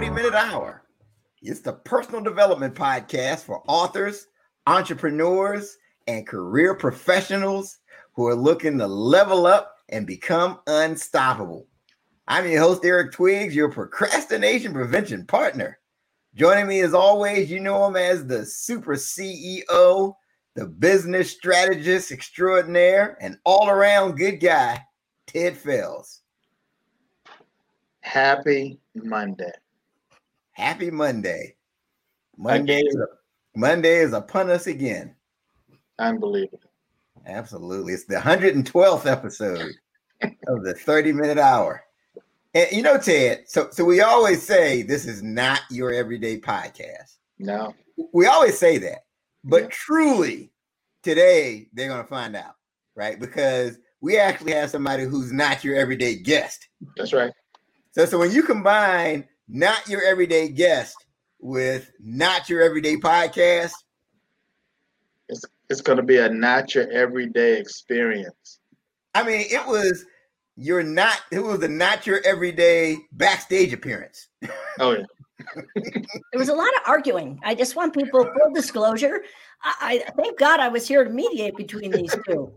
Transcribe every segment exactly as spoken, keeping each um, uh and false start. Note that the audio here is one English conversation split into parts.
thirty-minute hour. It's the personal development podcast for authors, entrepreneurs, and career professionals who are looking to level up and become unstoppable. I'm your host, Eric Twiggs, your procrastination prevention partner. Joining me as always, you know him as the super C E O, the business strategist extraordinaire, and all-around good guy, Ted Fells. Happy Monday. Happy Monday. Monday, is a, Monday is upon us again. Unbelievable. Absolutely. It's the one hundred twelfth episode of the thirty-minute hour. And you know, Ted, so, so we always say this is not your everyday podcast. No. We always say that. But yeah. Truly, today, they're going to find out, right? Because we actually have somebody who's not your everyday guest. That's right. So, so when you combine not your everyday guest with not your everyday podcast, it's it's going to be a not your everyday experience. I mean, it was your not it was a not your everyday backstage appearance. Oh yeah. There was a lot of arguing. I just want people, full disclosure. I, I thank God I was here to mediate between these two.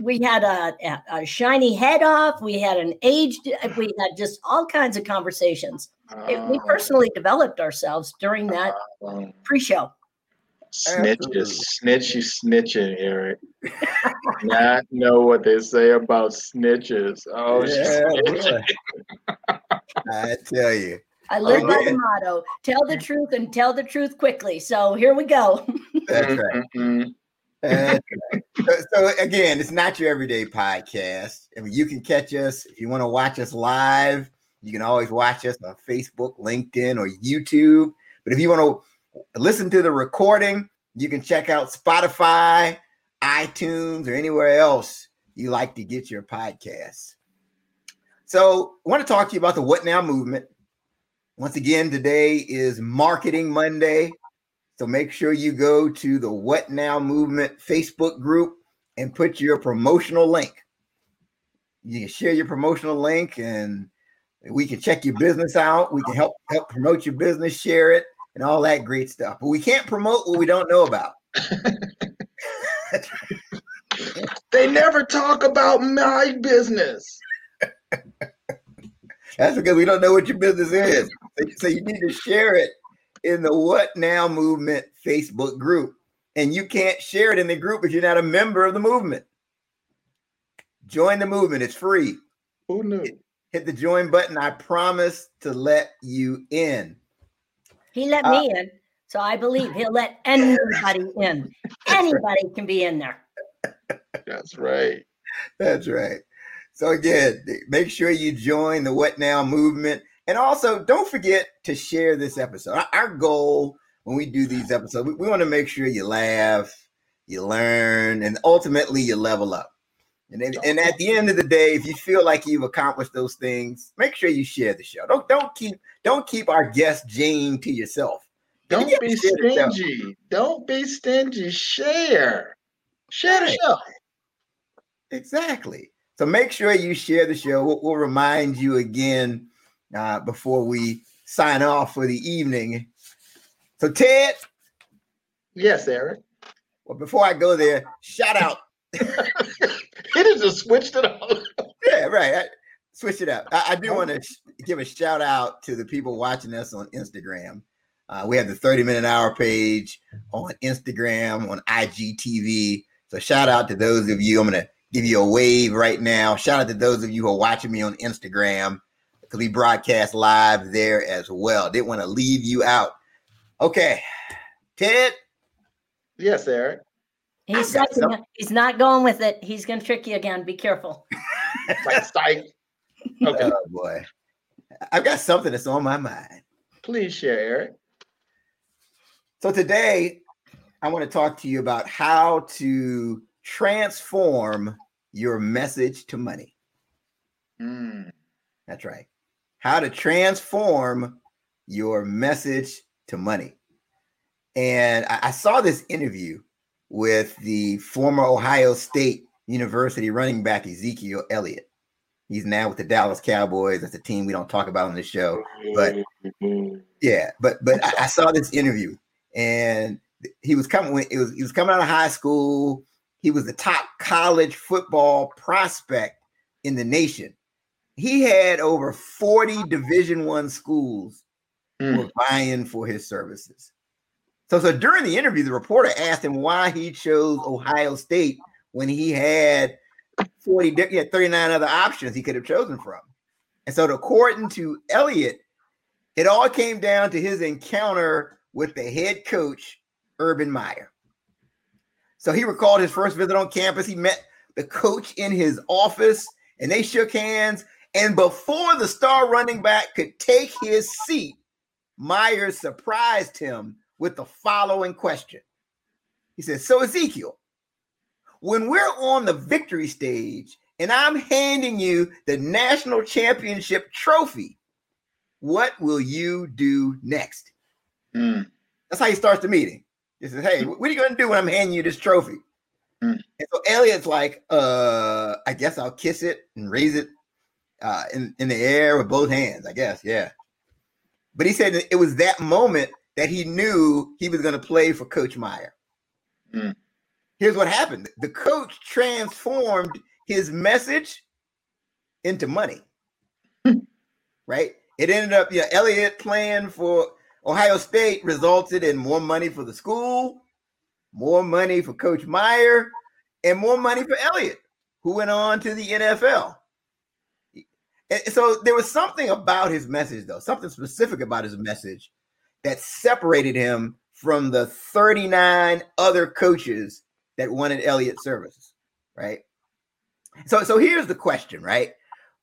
We had a, a shiny head off. We had an aged, we had just all kinds of conversations. Uh, it, we personally developed ourselves during that uh, pre-show. Snitches, snitchy, snitching, Eric. Not know what they say about snitches. Oh, yeah, I tell you. I live oh, by the motto, tell the truth and tell the truth quickly. So here we go. That's right. Mm-hmm. uh, so, so again, it's not your everyday podcast. I mean, you can catch us if you want to watch us live. You can always watch us on Facebook, LinkedIn, or YouTube. But if you want to listen to the recording, you can check out Spotify, iTunes, or anywhere else you like to get your podcasts. So I want to talk to you about the What Now Movement. Once again, today is Marketing Monday. So make sure you go to the What Now Movement Facebook group and put your promotional link. You can share your promotional link and we can check your business out. We can help help promote your business, share it, and all that great stuff. But we can't promote what we don't know about. They never talk about my business. That's because we don't know what your business is. So you need to share it in the What Now Movement Facebook group. And you can't share it in the group if you're not a member of the movement. Join the movement. It's free. Who knew? Hit, hit the join button. I promise to let you in. He let uh, me in. So I believe he'll let anybody in. Anybody right. can be in there. That's right. That's right. So again, make sure you join the What Now Movement. And also, don't forget to share this episode. Our goal when we do these episodes, we, we want to make sure you laugh, you learn, and ultimately you level up. And, then, and at the end of the day, if you feel like you've accomplished those things, make sure you share the show. Don't don't keep don't keep our guest Jane to yourself. Don't you be stingy. Don't be stingy. Share. Share the show. Exactly. So make sure you share the show. We'll, we'll remind you again Uh, before we sign off for the evening. So, Ted. Yes, Eric. Well, before I go there, shout out. It just switched it up. Yeah, right. I switched it up. I, I do want to sh- give a shout out to the people watching us on Instagram. Uh, we have the thirty-minute hour page on Instagram, on I G T V. So shout out to those of you. I'm going to give you a wave right now. Shout out to those of you who are watching me on Instagram. We broadcast live there as well. Didn't want to leave you out. Okay, Ted. Yes, Eric. He's not, gonna, he's not going with it. He's going to trick you again. Be careful. Like psych. Okay. Oh boy, I've got something that's on my mind. Please share, Eric. So today, I want to talk to you about how to transform your message to money. Mm. That's right. How to transform your message to money. And I, I saw this interview with the former Ohio State University running back Ezekiel Elliott. He's now with the Dallas Cowboys. That's a team we don't talk about on the show. But yeah, but but I, I saw this interview, and he was coming. It was he was coming out of high school. He was the top college football prospect in the nation. He had over forty Division I schools mm. were vying for his services. So, so during the interview, the reporter asked him why he chose Ohio State when he had forty, he had thirty-nine other options he could have chosen from. And so, according to Elliott, it all came down to his encounter with the head coach, Urban Meyer. So he recalled his first visit on campus. He met the coach in his office, and they shook hands. And before the star running back could take his seat, Myers surprised him with the following question. He said, "So, Ezekiel, when we're on the victory stage and I'm handing you the national championship trophy, what will you do next?" Mm. That's how he starts the meeting. He says, "Hey, what are you going to do when I'm handing you this trophy?" Mm. And so Elliot's like, uh, I guess I'll kiss it and raise it Uh, in, in the air with both hands, I guess. Yeah. But he said that it was that moment that he knew he was going to play for Coach Meyer. Mm. Here's what happened. The coach transformed his message into money, right? It ended up, you know, Elliott playing for Ohio State resulted in more money for the school, more money for Coach Meyer, and more money for Elliott, who went on to the N F L. So there was something about his message, though, something specific about his message that separated him from the thirty-nine other coaches that wanted Elliott's services, right? So, so here's the question, right?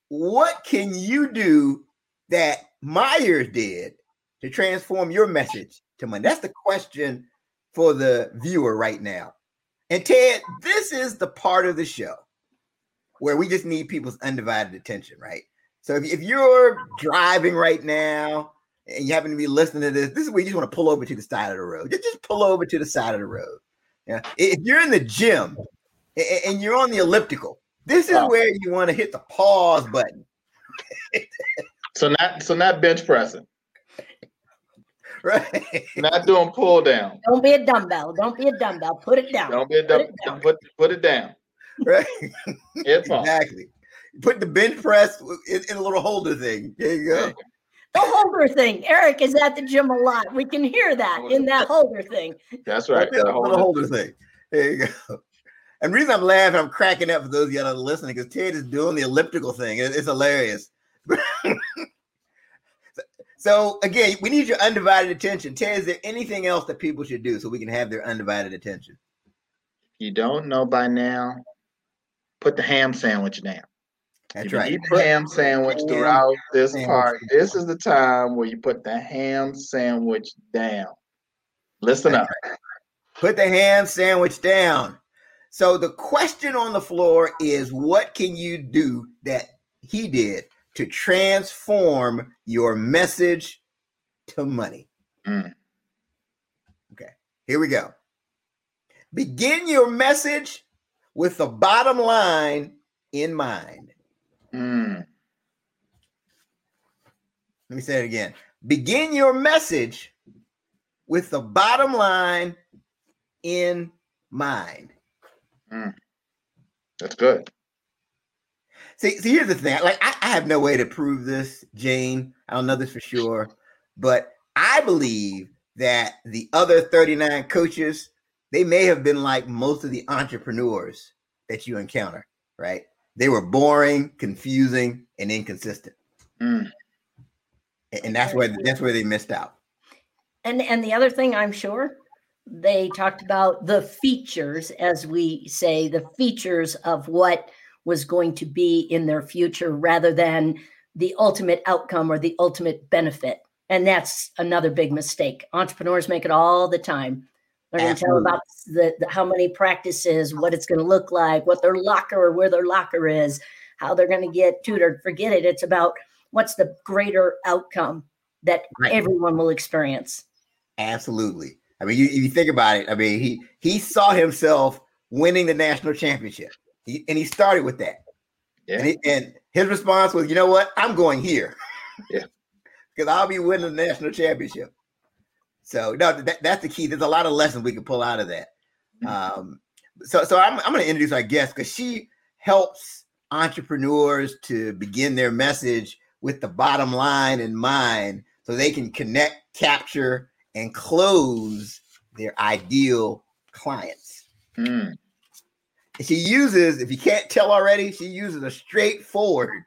What can you do that Myers did to transform your message to money? That's the question for the viewer right now. And Ted, this is the part of the show where we just need people's undivided attention, right? So if, if you're driving right now and you happen to be listening to this, this is where you just want to pull over to the side of the road. Just, just pull over to the side of the road. Yeah. If you're in the gym and, and you're on the elliptical, this is wow. where you want to hit the pause button. so not so not bench pressing. Right. Not doing pull down. Don't be a dumbbell. Don't be a dumbbell. Put it down. Don't be a dumbbell. Put, put, put it down. Right. Exactly. Put the bench press in, in a little holder thing. There you go. The holder thing. Eric is at the gym a lot. We can hear that in that holder thing. That's right. The holder, the holder thing. thing. There you go. And the reason I'm laughing, I'm cracking up for those of y'all that are listening, because Ted is doing the elliptical thing. It, it's hilarious. So, again, we need your undivided attention. Ted, is there anything else that people should do so we can have their undivided attention? You don't know by now. Put the ham sandwich down. That's if you right. Eat the ham sandwich throughout this ham part. Sandwich. This is the time where you put the ham sandwich down. Listen That's up. Right. Put the ham sandwich down. So the question on the floor is, what can you do that he did to transform your message to money? Mm. Okay, here we go. Begin your message with the bottom line in mind. Mm. Let me say it again. Begin your message with the bottom line in mind. Mm. That's good. See, see, here's the thing. Like, I, I have no way to prove this, Jane. I don't know this for sure, but I believe that the other thirty-nine coaches, they may have been like most of the entrepreneurs that you encounter, right? They were boring, confusing, and inconsistent. Mm. And that's where that's where they missed out. And and the other thing, I'm sure, they talked about the features, as we say, the features of what was going to be in their future rather than the ultimate outcome or the ultimate benefit. And that's another big mistake. Entrepreneurs make it all the time. They're going to tell about the, the, how many practices, what it's going to look like, what their locker or where their locker is, how they're going to get tutored. Forget it. It's about what's the greater outcome that right. everyone will experience. Absolutely. I mean, you, you think about it. I mean, he he saw himself winning the national championship, he, and he started with that. Yeah. And, he, and his response was, you know what? I'm going here. Yeah. Because I'll be winning the national championship. So no, that, that's the key. There's a lot of lessons we can pull out of that. Mm-hmm. Um, so so I'm, I'm going to introduce our guest because she helps entrepreneurs to begin their message with the bottom line in mind so they can connect, capture, and close their ideal clients. Mm. She uses, if you can't tell already, she uses a straightforward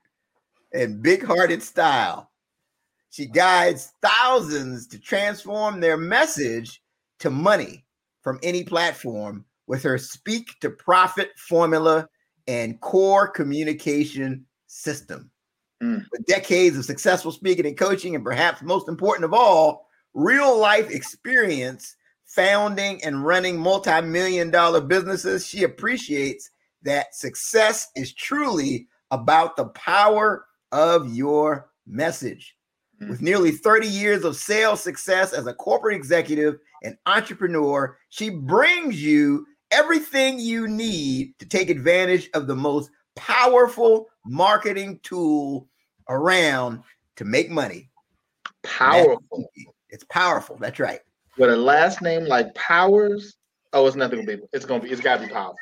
and big-hearted style. She guides thousands to transform their message to money from any platform with her Speak to Profit formula and core communication system. Mm. With decades of successful speaking and coaching, and perhaps most important of all, real-life experience founding and running multi-million dollar businesses, she appreciates that success is truly about the power of your message. Mm-hmm. With nearly thirty years of sales success as a corporate executive and entrepreneur, she brings you everything you need to take advantage of the most powerful marketing tool around to make money. Powerful. It's powerful. That's right. With a last name like Powers, oh, it's nothing to be. It's gonna be. It's gotta be Powers.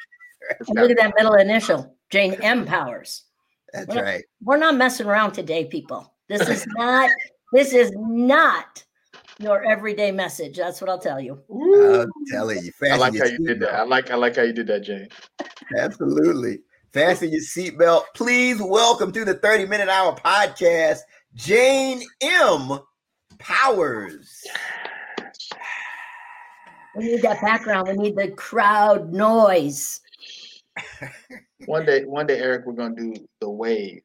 Look at that middle initial, Jane M. Powers. That's we're, right. We're not messing around today, people. This is not. This is not your everyday message. That's what I'll tell you. I'm telling you. I like how you did that. I like. I like how you did that, Jane. Absolutely. Fasten your seatbelt, please. Welcome to the thirty-minute hour podcast, Jane M. Powers. We need that background. We need the crowd noise. One day, one day, Eric, we're gonna do the wave.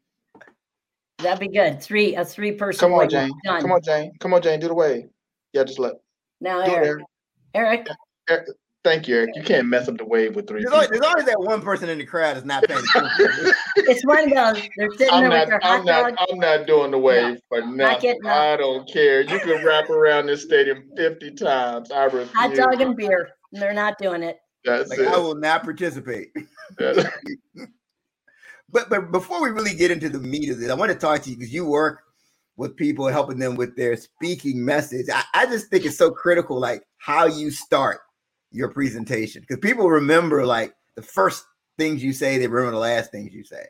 That'd be good. Three, a three-person. Come on, wave. Jane. Done. Come on, Jane. Come on, Jane. Do the wave. Yeah, just let. Now, Eric. Eric. Eric. Eric. Thank you, Eric. You can't mess up the wave with three. There's always, there's always that one person in the crowd that's not paying attention. It's one of those. They're sitting I'm there not, with their I'm hot not, dog. I'm not doing the wave no, for nothing. I don't care. You can wrap around this stadium fifty times. I refuse. Hot dog and beer. And they're not doing it. That's like, it. I will not participate. but but before we really get into the meat of it, I want to talk to you because you work with people, helping them with their speaking message. I, I just think it's so critical, like how you start your presentation, because people remember like the first things you say, they remember the last things you say.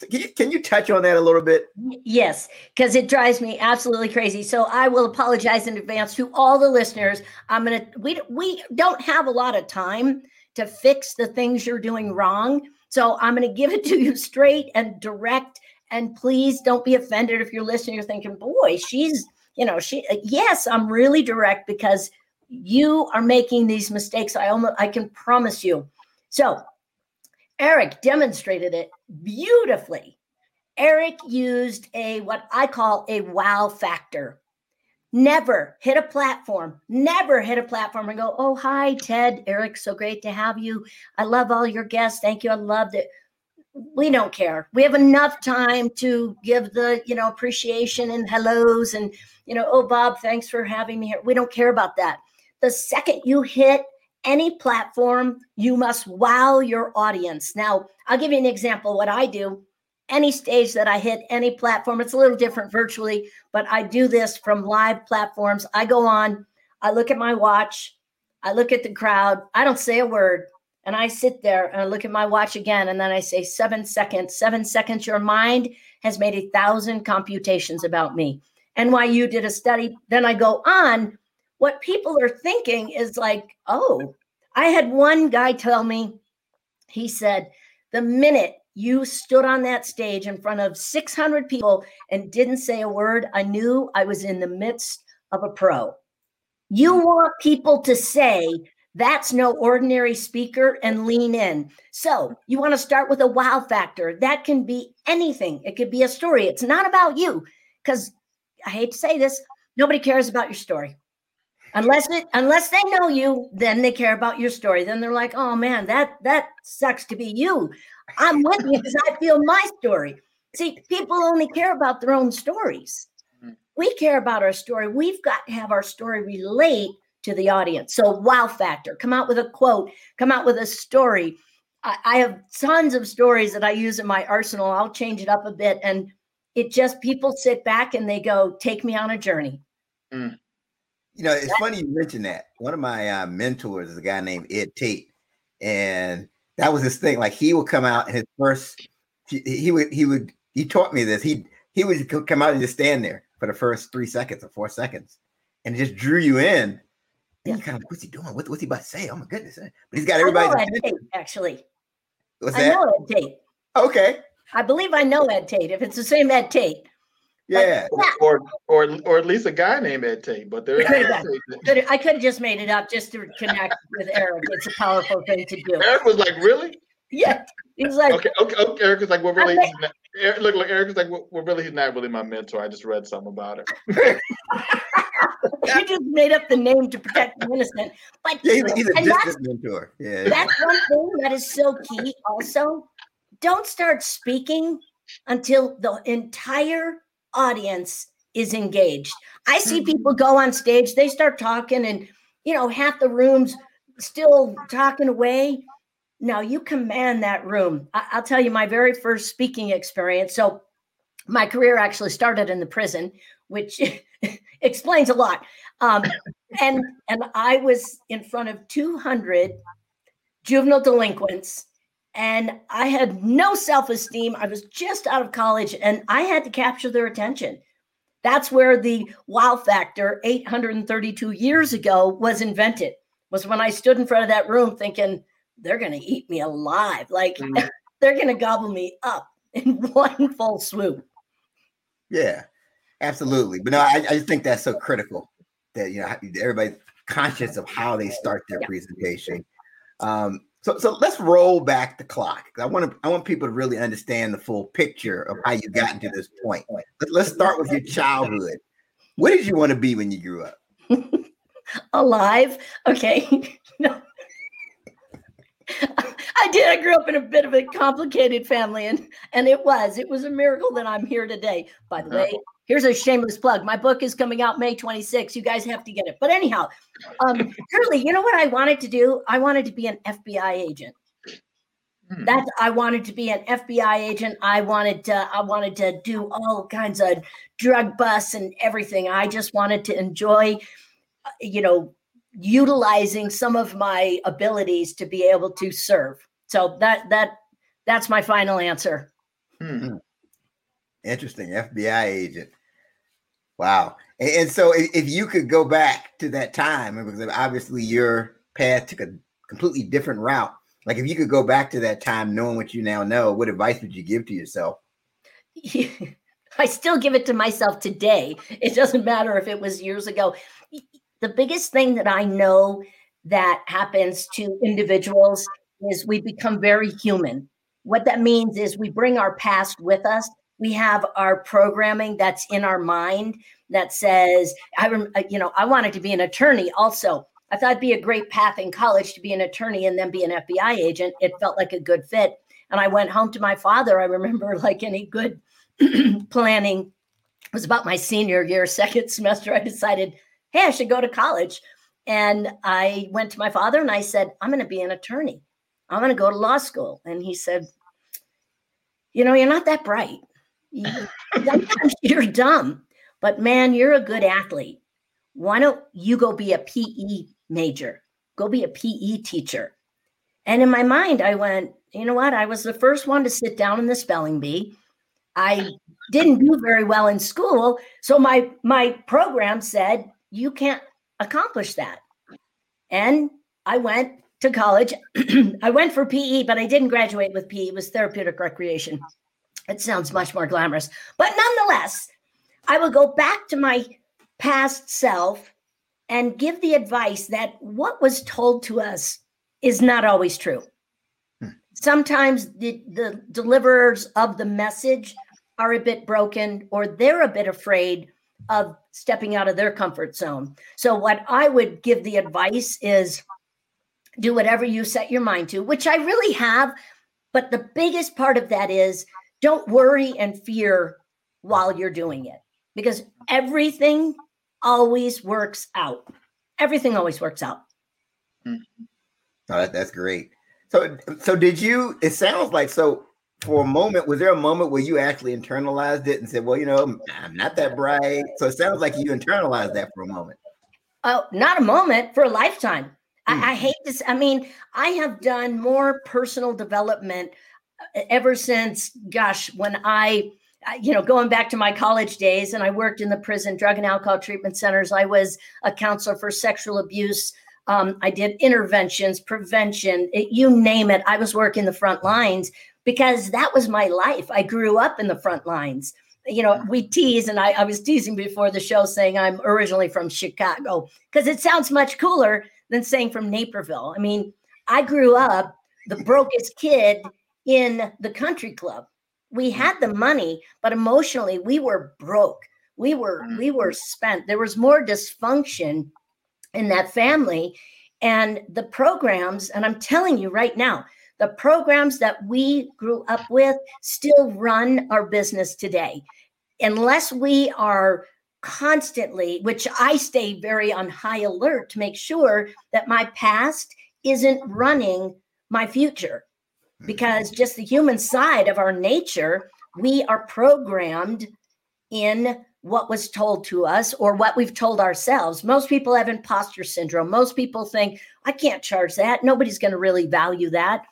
So can you, can you touch on that a little bit? Yes, because it drives me absolutely crazy. So I will apologize in advance to all the listeners. I'm gonna we we don't have a lot of time to fix the things you're doing wrong. So I'm gonna give it to you straight and direct. And please don't be offended if you're listening. You're thinking, boy, she's you know she. Yes, I'm really direct because you are making these mistakes. I almost, I can promise you. So Eric demonstrated it beautifully. Eric used a, what I call a wow factor. Never hit a platform, never hit a platform and go, oh, hi, Ted, Eric. So great to have you. I love all your guests. Thank you. I loved it. We don't care. We have enough time to give the, you know, appreciation and hellos and, you know, oh, Bob, thanks for having me here. We don't care about that. The second you hit any platform, you must wow your audience. Now, I'll give you an example of what I do. Any stage that I hit, any platform, it's a little different virtually, but I do this from live platforms. I go on, I look at my watch, I look at the crowd, I don't say a word, and I sit there and I look at my watch again, and then I say, seven seconds, seven seconds, your mind has made a thousand computations about me. N Y U did a study, then I go on. What people are thinking is like, oh, I had one guy tell me, he said, the minute you stood on that stage in front of six hundred people and didn't say a word, I knew I was in the midst of a pro. You want people to say, that's no ordinary speaker, and lean in. So you want to start with a wow factor. That can be anything. It could be a story. It's not about you, because I hate to say this, nobody cares about your story. Unless it, unless they know you, then they care about your story. Then they're like, oh man, that that sucks to be you. I'm with you because I feel my story. See, people only care about their own stories. We care about our story. We've got to have our story relate to the audience. So wow factor, come out with a quote, come out with a story. I, I have tons of stories that I use in my arsenal. I'll change it up a bit. And it just, people sit back and they go, take me on a journey. Mm. You know, it's funny you mention that. One of my uh, mentors is a guy named Ed Tate. And that was his thing. Like he would come out and his first, he, he would, he would, he taught me this. He, he would come out and just stand there for the first three seconds or four seconds and it just drew you in. And you kind of, what's he doing? What, what's he about to say? Oh my goodness. But he's got everybody. I know Ed Tate, actually. What's that? I know Ed Tate. Okay. I believe I know Ed Tate. If it's the same Ed Tate. Yeah. But, yeah. Or, or, or at least a guy named Ed Tate, but there is. I could have just made it up just to connect with Eric. It's a powerful thing to do. Eric was like, really? Yeah. He's like, okay, okay, okay. Eric was like, well, really, think, not, Eric, look, look, Eric was like, well, really, he's not really my mentor. I just read something about it. You just made up the name to protect the innocent. But yeah, he's, he's a distant mentor. Yeah. That's one thing that is so key also. Don't start speaking until the entire audience is engaged. I see people go on stage, they start talking and, you know, half the room's still talking away. Now you command that room. I- I'll tell you my very first speaking experience. So my career actually started in the prison, which explains a lot. Um, and and I was in front of two hundred juvenile delinquents and I had no self-esteem. I was just out of college and I had to capture their attention. That's where the wow factor eight hundred thirty-two years ago was invented, was when I stood in front of that room thinking, they're going to eat me alive. Like mm-hmm. They're going to gobble me up in one full swoop. Yeah. Absolutely. But no, I, I just think that's so critical that, you know, everybody's conscious of how they start their yeah. presentation. Um, so, so let's roll back the clock. I want to, I want people to really understand the full picture of how you got to this point. But let's start with your childhood. What did you want to be when you grew up? Alive. Okay. No. I did. I grew up in a bit of a complicated family and, and it was, it was a miracle that I'm here today, by the way. Here's a shameless plug. My book is coming out May twenty-sixth. You guys have to get it. But anyhow, um, truly, you know what I wanted to do? I wanted to be an F B I agent. Hmm. That's I wanted to be an F B I agent. I wanted to, I wanted to do all kinds of drug busts and everything. I just wanted to enjoy, you know, utilizing some of my abilities to be able to serve. So that that that's my final answer. Hmm. Interesting. F B I agent. Wow. And, and so if, if you could go back to that time, because obviously your path took a completely different route. Like if you could go back to that time, knowing what you now know, what advice would you give to yourself? Yeah, I still give it to myself today. It doesn't matter if it was years ago. The biggest thing that I know that happens to individuals is we become very human. What that means is we bring our past with us. We have our programming that's in our mind that says, I, you know, I wanted to be an attorney also. I thought it'd be a great path in college to be an attorney and then be an F B I agent. It felt like a good fit. And I went home to my father. I remember, like any good planning, it was about my senior year, second semester, I decided, hey, I should go to college. And I went to my father and I said, I'm going to be an attorney. I'm going to go to law school. And he said, you know, you're not that bright. Sometimes you're dumb, but man, you're a good athlete. Why don't you go be a P E major? Go be a P E teacher. And in my mind, I went, you know what? I was the first one to sit down in the spelling bee. I didn't do very well in school. So my, my program said, you can't accomplish that. And I went to college. I went for P E, but I didn't graduate with P E. It was therapeutic recreation. It sounds much more glamorous, but nonetheless, I will go back to my past self and give the advice that what was told to us is not always true. Hmm. Sometimes the, the deliverers of the message are a bit broken, or they're a bit afraid of stepping out of their comfort zone. So what I would give the advice is do whatever you set your mind to, which I really have. But the biggest part of that is don't worry and fear while you're doing it, because everything always works out. Everything always works out. Oh, that, that's great. So, so did you, it sounds like, so for a moment, was there a moment where you actually internalized it and said, well, you know, I'm not that bright. So it sounds like you internalized that for a moment. Oh, not a moment, for a lifetime. Mm. I, I hate this. I mean, I have done more personal development ever since, gosh, when I, you know, going back to my college days, and I worked in the prison drug and alcohol treatment centers. I was a counselor for sexual abuse. Um, I did interventions, prevention, it, you name it. I was working the front lines because that was my life. I grew up in the front lines. You know, we tease, and I, I was teasing before the show saying I'm originally from Chicago because it sounds much cooler than saying from Naperville. I mean, I grew up the brokest kid in the country club. We had the money, but emotionally we were broke. We were, we were spent. There was more dysfunction in that family, and the programs, and I'm telling you right now, the programs that we grew up with still run our business today. Unless we are constantly, which I stay very on high alert to make sure that my past isn't running my future. Because just the human side of our nature, we are programmed in what was told to us or what we've told ourselves. Most people have imposter syndrome. Most people think, I can't charge that. Nobody's going to really value that.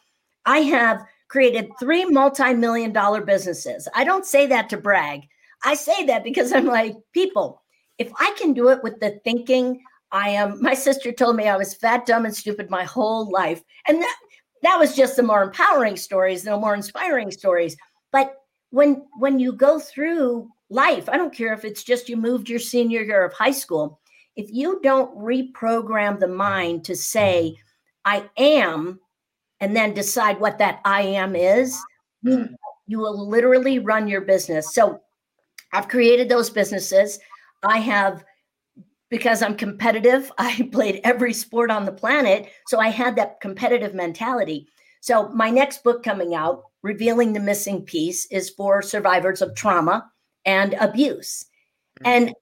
I have created three multi-million dollar businesses. I don't say that to brag. I say that because I'm like, people, if I can do it with the thinking I am, my sister told me I was fat, dumb, and stupid my whole life. And that That was just the more empowering stories, the more inspiring stories. But when when you go through life, I don't care if it's just you moved your senior year of high school, if you don't reprogram the mind to say, I am, and then decide what that I am is, you, you will literally run your business. So I've created those businesses. I have, because I'm competitive, I played every sport on the planet. So I had that competitive mentality. So my next book coming out, Revealing the Missing Piece, is for survivors of trauma and abuse. Mm-hmm. And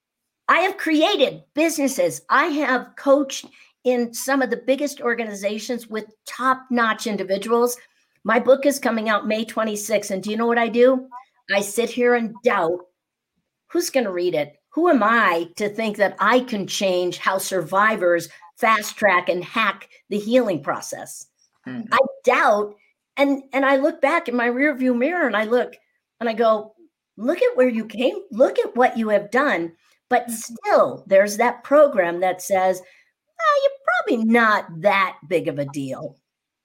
I have created businesses. I have coached in some of the biggest organizations with top-notch individuals. My book is coming out May twenty-sixth. And do you know what I do? I sit here and doubt who's going to read it. Who am I to think that I can change how survivors fast track and hack the healing process? Mm-hmm. I doubt, and, and I look back in my rearview mirror and I look and I go, look at where you came, look at what you have done. But still, there's that program that says, oh, you're probably not that big of a deal.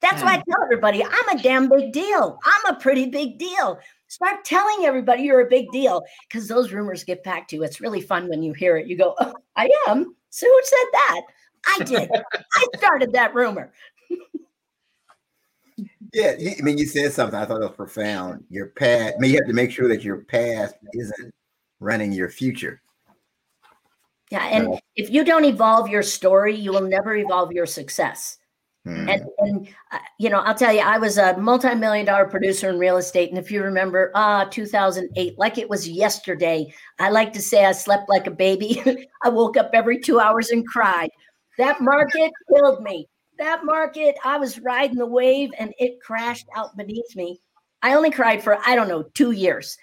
That's mm-hmm. why I tell everybody, I'm a damn big deal. I'm a pretty big deal. Start telling everybody you're a big deal because those rumors get back to you. It's really fun when you hear it. You go, oh, I am. So who said that? I did. I started that rumor. Yeah. I mean, you said something I thought was profound. Your past, I mean, you have to make sure that your past isn't running your future. Yeah. And so, if you don't evolve your story, you will never evolve your success. And, and uh, you know, I'll tell you, I was a multi-million dollar producer in real estate. And if you remember, ah, uh, two thousand eight, like it was yesterday, I like to say I slept like a baby. I woke up every two hours and cried. That market killed me. That market, I was riding the wave and it crashed out beneath me. I only cried for, I don't know, two years.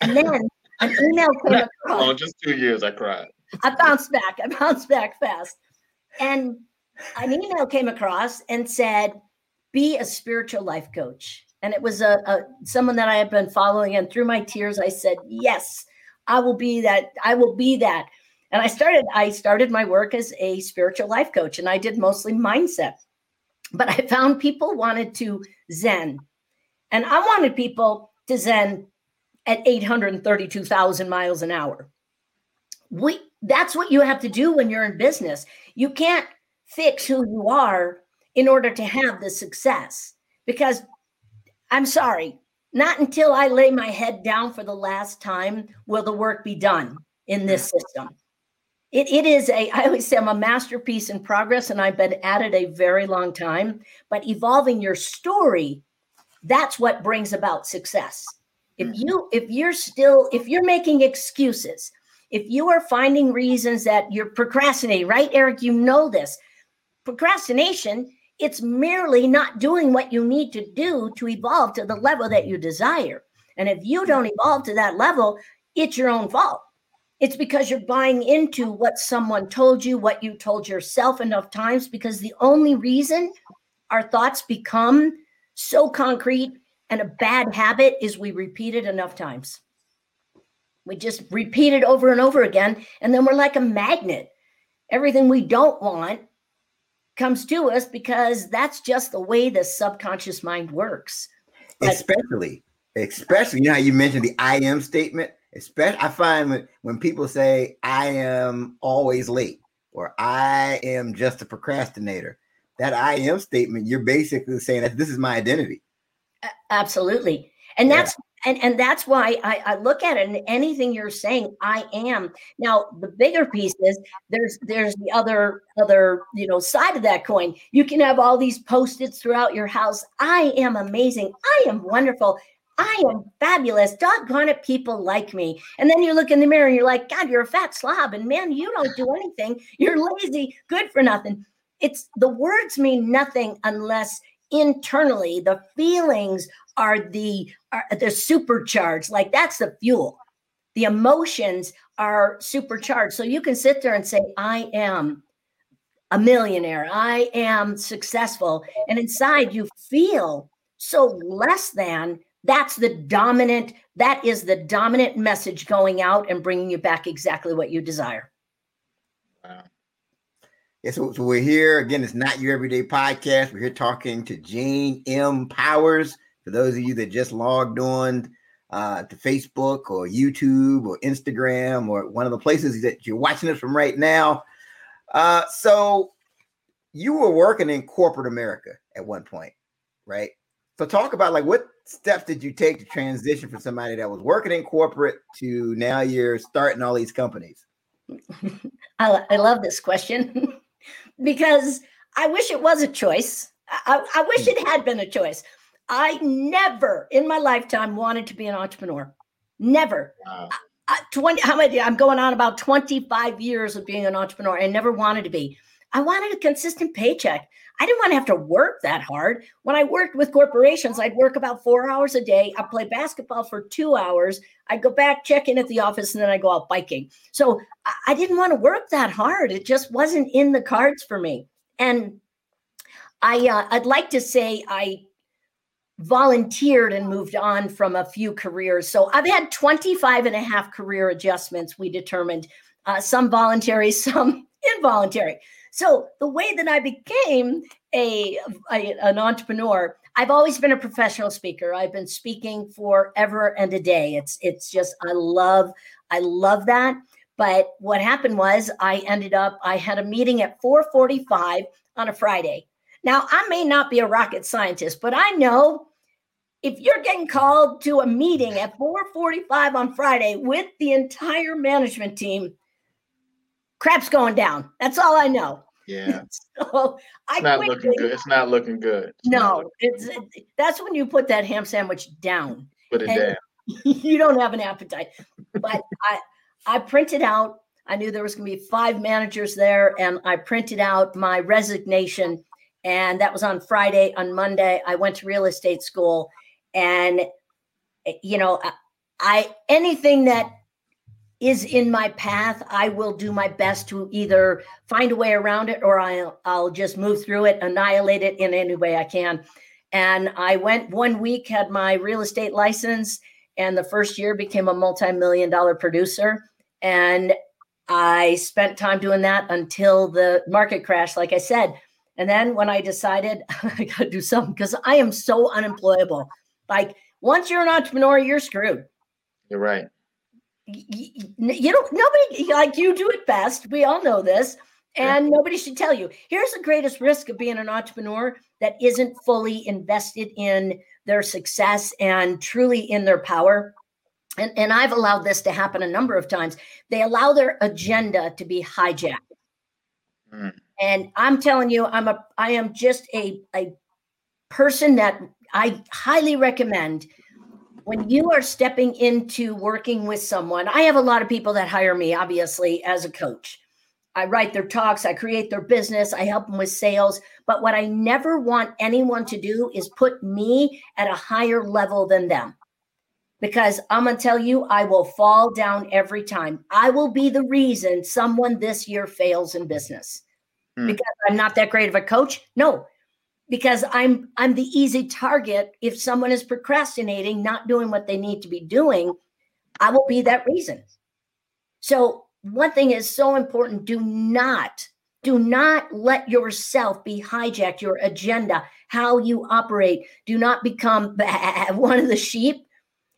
And then an email came across. Oh, just two years I cried. I bounced back. I bounced back fast. And an email came across and said, be a spiritual life coach. And it was a, a someone that I had been following, and through my tears, I said, yes, I will be that. I will be that. And I started, I started my work as a spiritual life coach, and I did mostly mindset, but I found people wanted to Zen, and I wanted people to Zen at eight hundred thirty-two thousand miles an hour. We, that's what you have to do when you're in business. You can't fix who you are in order to have the success. Because I'm sorry, not until I lay my head down for the last time will the work be done in this system. It, it is a, I always say I'm a masterpiece in progress, and I've been at it a very long time, but evolving your story, that's what brings about success. If you, if you're still, if you're making excuses, if you are finding reasons that you're procrastinating, right, Eric, you know this. Procrastination It's merely not doing what you need to do to evolve to the level that you desire. And if you don't evolve to that level, it's your own fault. It's because you're buying into what someone told you, what you told yourself enough times, because the only reason our thoughts become so concrete and a bad habit is we repeat it enough times. We just repeat it over and over again. And then we're like a magnet. Everything we don't want comes to us because that's just the way the subconscious mind works. Especially, especially, you know how you mentioned the I am statement? Especially, I find when, when people say, I am always late, or I am just a procrastinator, that I am statement, you're basically saying that this is my identity. Uh, absolutely. And yeah. that's and, and that's why I, I look at it, and anything you're saying, I am. Now, the bigger piece is there's there's the other other you know side of that coin. You can have all these Post-its throughout your house. I am amazing. I am wonderful. I am fabulous. Doggone it, people like me. And then you look in the mirror and you're like, God, you're a fat slob. And man, you don't do anything. You're lazy, good for nothing. It's the words mean nothing unless internally the feelings are the are the supercharged. Like that's the fuel. The emotions are supercharged. So you can sit there and say, I am a millionaire. I am successful. And inside you feel so less than. That's the dominant, that is the dominant message going out and bringing you back exactly what you desire. Wow. Yeah, so, so we're here. Again, it's Not Your Everyday Podcast. We're here talking to Jane M. Powers. For those of you that just logged on uh, to Facebook or YouTube or Instagram or one of the places that you're watching it from right now. Uh, so you were working in corporate America at one point, right? So talk about like what steps did you take to transition from somebody that was working in corporate to now you're starting all these companies? I, I love this question because I wish it was a choice. I, I wish it had been a choice. I never in my lifetime wanted to be an entrepreneur. Never. Wow. I, I, twenty How many? I'm going on about twenty-five years of being an entrepreneur. I never wanted to be. I wanted a consistent paycheck. I didn't want to have to work that hard. When I worked with corporations, I'd work about four hours a day. I'd play basketball for two hours. I'd go back, check in at the office, and then I'd go out biking. So I didn't want to work that hard. It just wasn't in the cards for me. And I, uh, I'd like to say I volunteered and moved on from a few careers. So I've had twenty-five and a half career adjustments, we determined, uh, some voluntary, some involuntary. So the way that I became a, a an entrepreneur, I've always been a professional speaker. I've been speaking forever and a day. It's it's just I love I love that. But what happened was I ended up I had a meeting at four forty-five on a Friday. Now I may not be a rocket scientist, but I know if you're getting called to a meeting at four forty-five on Friday with the entire management team, crap's going down. That's all I know. Yeah. So I not quickly, looking good. It's not looking good. It's no, looking it's good. That's when you put that ham sandwich down. Put it down. You don't have an appetite. But I I printed out, I knew there was going to be five managers there, and I printed out my resignation. And that was on Friday. On Monday, I went to real estate school. And, you know, I, I anything that is in my path, I will do my best to either find a way around it or I'll, I'll just move through it, annihilate it in any way I can. And I went one week, had my real estate license, and the first year became a multi-million dollar producer. And I spent time doing that until the market crashed, like I said. And then when I decided I got to do something, because I am so unemployable. Like once you're an entrepreneur, you're screwed. You're right. You don't, nobody, like you do it best. We all know this, and nobody should tell you. Here's the greatest risk of being an entrepreneur that isn't fully invested in their success and truly in their power. And, and I've allowed this to happen a number of times. They allow their agenda to be hijacked. Mm. And I'm telling you, I'm a, I am just a, a person that I highly recommend. When you are stepping into working with someone, I have a lot of people that hire me, obviously, as a coach. I write their talks, I create their business, I help them with sales. But what I never want anyone to do is put me at a higher level than them. Because I'm going to tell you, I will fall down every time. I will be the reason someone this year fails in business. Mm. Because I'm not that great of a coach? No, because I'm I'm the easy target. If someone is procrastinating, not doing what they need to be doing, I will be that reason. So one thing is so important. Do not, do not let yourself be hijacked, your agenda, how you operate. Do not become one of the sheep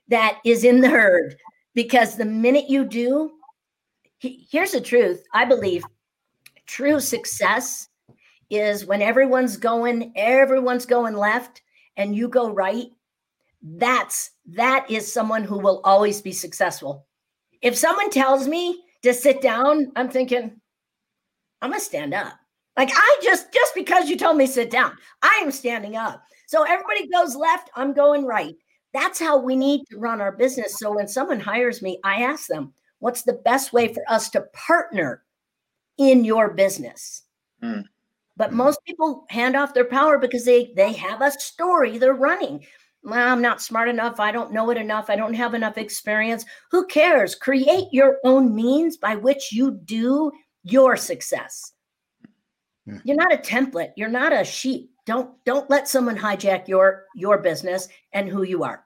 that is in the herd, because the minute you do, here's the truth. I believe true success is when everyone's going, everyone's going left and you go right. That's, that is someone who will always be successful. If someone tells me to sit down, I'm thinking, I'm going to stand up. Like I just, just because you told me sit down, I am standing up. So everybody goes left, I'm going right. That's how we need to run our business. So when someone hires me, I ask them, what's the best way for us to partner in your business? Mm. But most people hand off their power because they, they have a story they're running. Well, I'm not smart enough. I don't know it enough. I don't have enough experience. Who cares? Create your own means by which you do your success. Yeah. You're not a template. You're not a sheep. Don't don't let someone hijack your your business and who you are.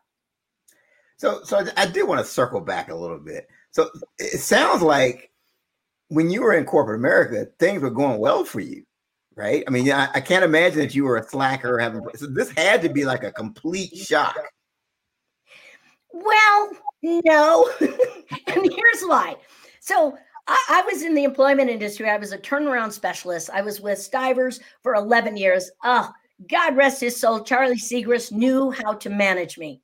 So so I did want to circle back a little bit. So it sounds like when you were in corporate America, things were going well for you. Right. I mean, I, I can't imagine that you were a slacker. Having so this had to be like a complete shock. Well, no. And here's why. So I, I was in the employment industry. I was a turnaround specialist. I was with Stivers for eleven years. Oh, God rest his soul. Charlie Segrist knew how to manage me.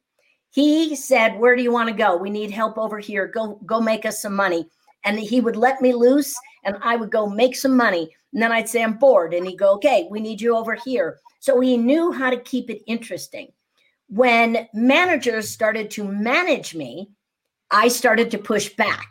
He said, where do you want to go? We need help over here. Go, go make us some money. And he would let me loose and I would go make some money. And then I'd say, I'm bored. And he'd go, okay, we need you over here. So he knew how to keep it interesting. When managers started to manage me, I started to push back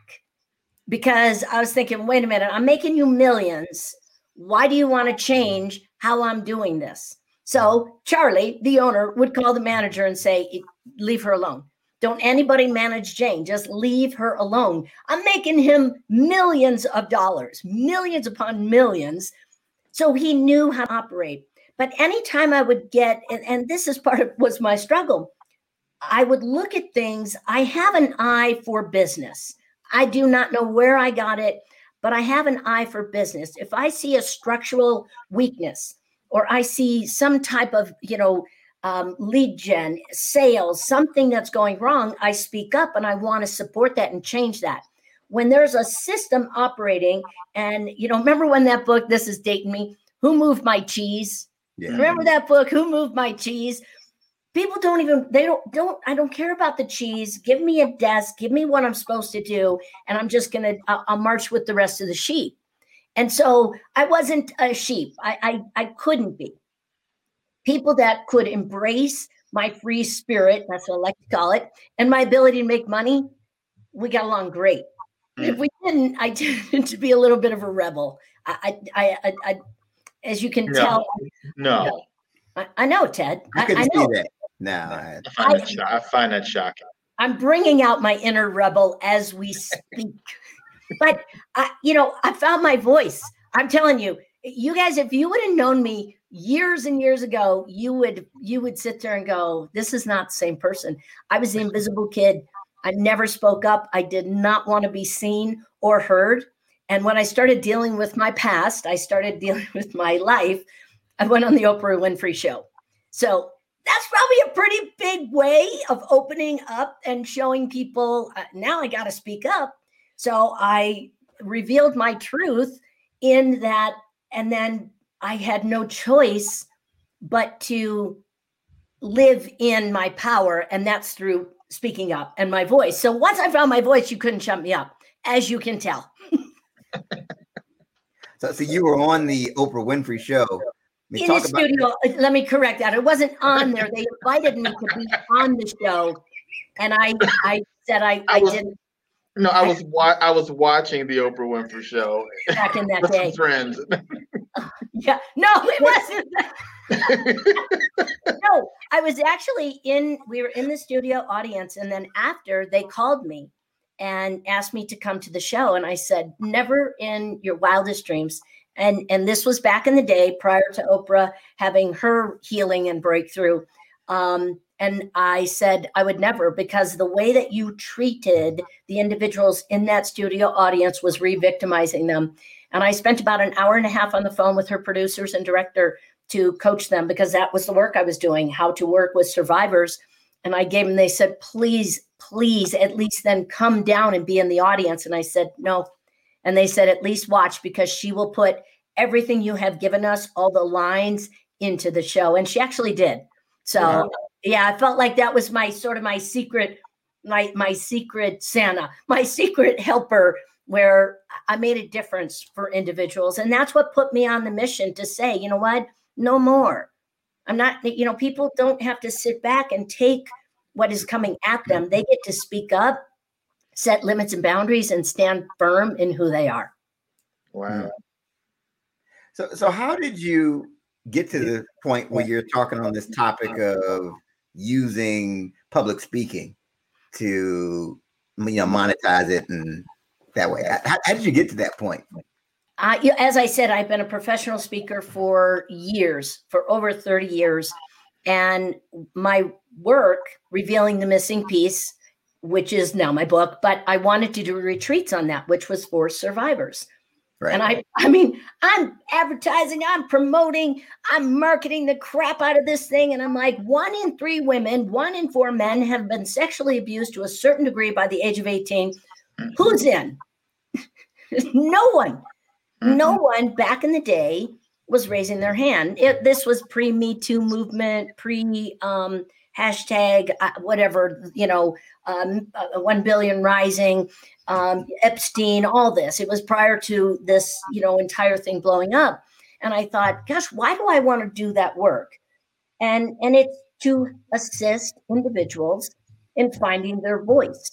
because I was thinking, wait a minute, I'm making you millions. Why do you want to change how I'm doing this? So Charlie, the owner, would call the manager and say, leave her alone. Don't anybody manage Jane. Just leave her alone. I'm making him millions of dollars, millions upon millions. So he knew how to operate. But anytime I would get, and, and this is part of was my struggle, I would look at things. I have an eye for business. I do not know where I got it, but I have an eye for business. If I see a structural weakness or I see some type of, you know, Um, lead gen, sales, something that's going wrong, I speak up and I want to support that and change that. When there's a system operating and, you know, remember when that book, this is dating me, Who Moved My Cheese? Yeah. Remember that book, Who Moved My Cheese? People don't even, they don't, don't, I don't care about the cheese. Give me a desk, give me what I'm supposed to do. And I'm just going to, I'll march with the rest of the sheep. And so I wasn't a sheep. I, I, I couldn't be. People that could embrace my free spirit, that's what I like to call it, and my ability to make money, we got along great. Mm. If we didn't, I tended to be a little bit of a rebel. I, I, I, I as you can no. tell. No. You know, I, I know, Ted. I, I can see that. No. I, I, find I, that sh- I find that shocking. I'm bringing out my inner rebel as we speak. But, I, you know, I found my voice. I'm telling you, you guys, if you would have known me years and years ago, you would you would sit there and go, this is not the same person. I was the invisible kid. I never spoke up. I did not want to be seen or heard. And when I started dealing with my past, I started dealing with my life. I went on the Oprah Winfrey Show. So that's probably a pretty big way of opening up and showing people, uh, now I got to speak up. So I revealed my truth in that, and then I had no choice but to live in my power, and that's through speaking up and my voice. So once I found my voice, you couldn't shut me up, as you can tell. so, so you were on the Oprah Winfrey Show. In the studio, about- let me correct that. It wasn't on there. They invited me to be on the show, and I I said I, I, I was, didn't. No, I was wa- I was watching the Oprah Winfrey Show back in that day. Friends. Yeah, no, it wasn't. No, I was actually in. We were in the studio audience, and then after they called me and asked me to come to the show, and I said, "Never in your wildest dreams." And and this was back in the day, prior to Oprah having her healing and breakthrough. Um, And I said, I would never, because the way that you treated the individuals in that studio audience was re-victimizing them. And I spent about an hour and a half on the phone with her producers and director to coach them, because that was the work I was doing, how to work with survivors. And I gave them, they said, please, please, at least then come down and be in the audience. And I said, no. And they said, at least watch, because she will put everything you have given us, all the lines, into the show. And she actually did. So. Wow. Yeah, I felt like that was my sort of my secret, my my secret Santa, my secret helper, where I made a difference for individuals. And that's what put me on the mission to say, you know what, no more. I'm not, you know, people don't have to sit back and take what is coming at them. They get to speak up, set limits and boundaries, and stand firm in who they are. Wow. So, so how did you get to the point where you're talking on this topic of using public speaking to, you know, monetize it and that way? How, how did you get to that point? Uh, as I said, I've been a professional speaker for years, for over thirty years. And my work, Revealing the Missing Piece, which is now my book, but I wanted to do retreats on that, which was for survivors. Right. And I I mean, I'm advertising, I'm promoting, I'm marketing the crap out of this thing. And I'm like, one in three women, one in four men have been sexually abused to a certain degree by the age of eighteen. Mm-hmm. Who's in? No one. Mm-hmm. No one back in the day was raising their hand. It, this was pre-Me Too movement, pre um, hashtag uh, whatever, you know, um, uh, one billion rising. Um, Epstein, all this. It was prior to this, you know, entire thing blowing up. And I thought, gosh, why do I want to do that work? And and it's to assist individuals in finding their voice.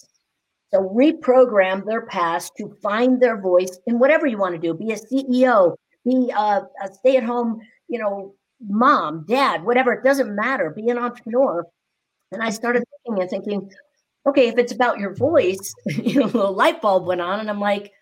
So reprogram their past to find their voice in whatever you want to do. Be a C E O, be a, a stay-at-home, you know, mom, dad, whatever. It doesn't matter. Be an entrepreneur. And I started thinking and thinking, okay, if it's about your voice, you know, a little light bulb went on, and I'm like,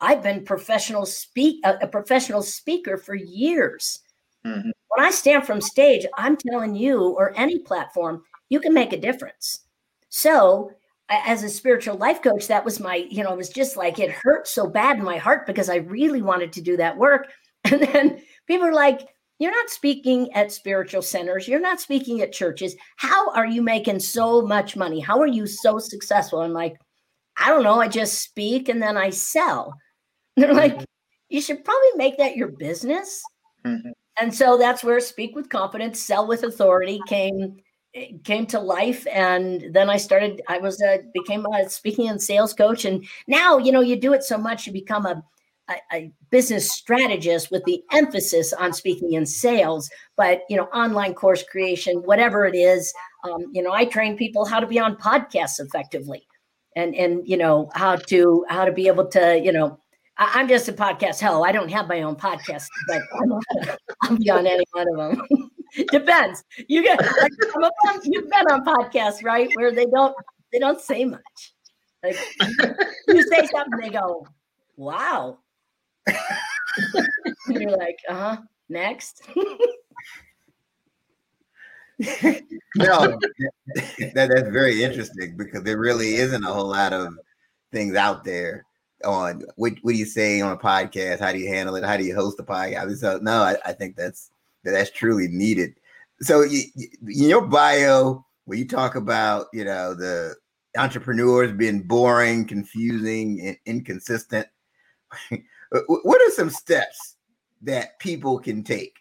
I've been professional speak a professional speaker for years. Mm-hmm. When I stand from stage, I'm telling you, or any platform, you can make a difference. So, as a spiritual life coach, that was my, you know, it was just like it hurt so bad in my heart because I really wanted to do that work. And then people were like, you're not speaking at spiritual centers. You're not speaking at churches. How are you making so much money? How are you so successful? I'm like, I don't know. I just speak and then I sell. And they're like, you should probably make that your business. Mm-hmm. And so that's where Speak with Confidence, Sell with Authority came came to life. And then I started. I was a became a speaking and sales coach. And now, you know, you do it so much, you become a A, a business strategist with the emphasis on speaking and sales, but, you know, online course creation, whatever it is, um, you know, I train people how to be on podcasts effectively and, and, you know, how to, how to be able to, you know, I, I'm just a podcast hell. I don't have my own podcast, but I'm, I'm beyond any one of them. Depends. You get, like, I'm a, you've been on podcasts, right? Where they don't, they don't say much. Like you say something, they go, wow. You're like, uh-huh, next. No, that, that's very interesting because there really isn't a whole lot of things out there on what, what do you say on a podcast? How do you handle it? How do you host a podcast? So no, I, I think that's that's truly needed. So you, you, in your bio, where you talk about, you know, the entrepreneurs being boring, confusing, and inconsistent. What are some steps that people can take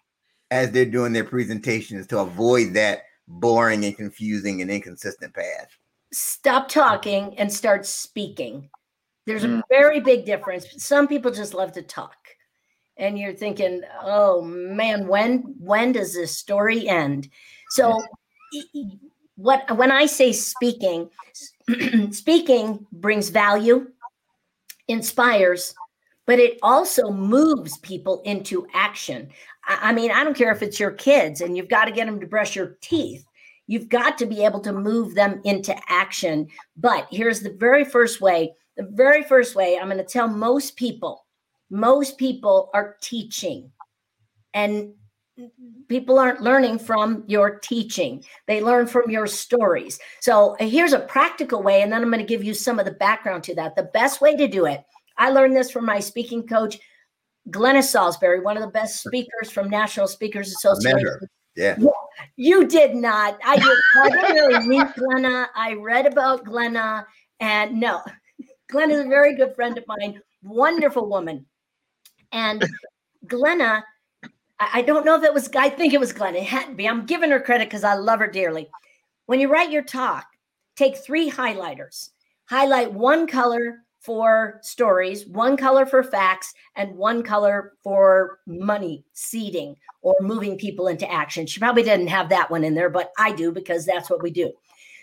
as they're doing their presentations to avoid that boring and confusing and inconsistent path? Stop talking and start speaking. There's mm. a very big difference. Some people just love to talk. And you're thinking, oh, man, when when does this story end? So what when I say speaking, speaking brings value, inspires, but it also moves people into action. I mean, I don't care if it's your kids and you've got to get them to brush your teeth. You've got to be able to move them into action. But here's the very first way. The very first way I'm going to tell most people, most people are teaching, and people aren't learning from your teaching. They learn from your stories. So here's a practical way, and then I'm going to give you some of the background to that. The best way to do it, I learned this from my speaking coach, Glenna Salisbury, one of the best speakers from National Speakers Association. Yeah. yeah. You did not. I did I didn't really meet Glenna. I read about Glenna, and no, Glenna is a very good friend of mine, wonderful woman. And Glenna, I don't know if it was, I think it was Glenna. It had to be. I'm giving her credit because I love her dearly. When you write your talk, take three highlighters. Highlight one color for stories, one color for facts, and one color for money, seeding, or moving people into action. She probably didn't have that one in there, but I do because that's what we do.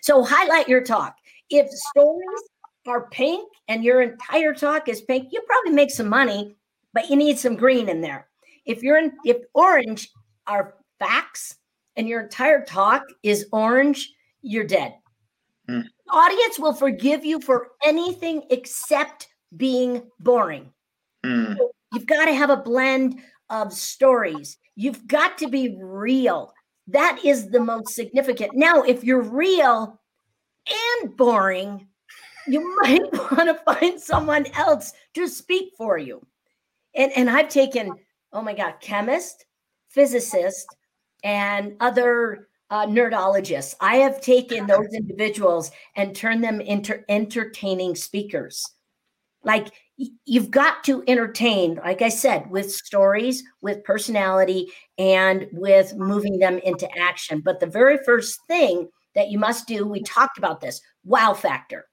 So highlight your talk. If stories are pink and your entire talk is pink, you probably make some money, but you need some green in there. If you're in, if orange are facts and your entire talk is orange, you're dead. Mm. The audience will forgive you for anything except being boring. Mm. So you've got to have a blend of stories. You've got to be real. That is the most significant. Now, if you're real and boring, you might want to find someone else to speak for you. And, and I've taken... Oh my God, chemist, physicist, and other uh, nerdologists. I have taken those individuals and turned them into entertaining speakers. Like y- you've got to entertain, like I said, with stories, with personality, and with moving them into action. But the very first thing that you must do, we talked about this, wow factor.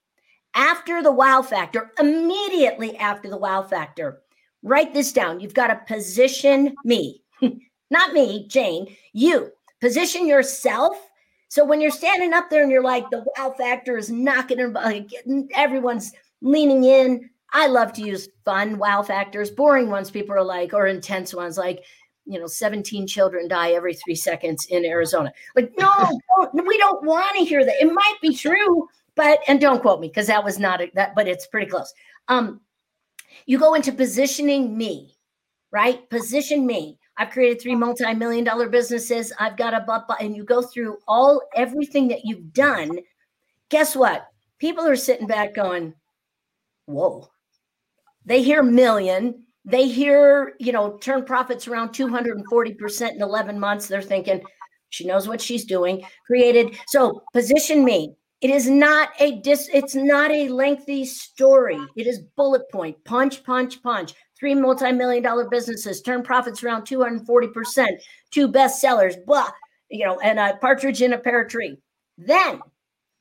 After the wow factor, immediately after the wow factor, write this down. You've got to position me, not me, Jane, you. Position yourself. So when you're standing up there and you're like, the wow factor is knocking, like, everyone's leaning in. I love to use fun wow factors. Boring ones people are like, or intense ones like, you know, seventeen children die every three seconds in Arizona. Like, no, don't, we don't want to hear that. It might be true, but, and don't quote me because that was not, a, that, but it's pretty close. Um, You go into positioning me, right? Position me. I've created three multi-million dollar businesses. I've got a butt, and you go through all everything that you've done. Guess what? People are sitting back going, whoa. They hear million. They hear, you know, turn profits around two hundred forty percent in eleven months. They're thinking, she knows what she's doing. Created. So position me. It is not a dis, it's not a lengthy story. It is bullet point, punch, punch, punch. Three multi-million dollar businesses, turn profits around two hundred forty percent, two bestsellers, blah, you know, and a partridge in a pear tree. Then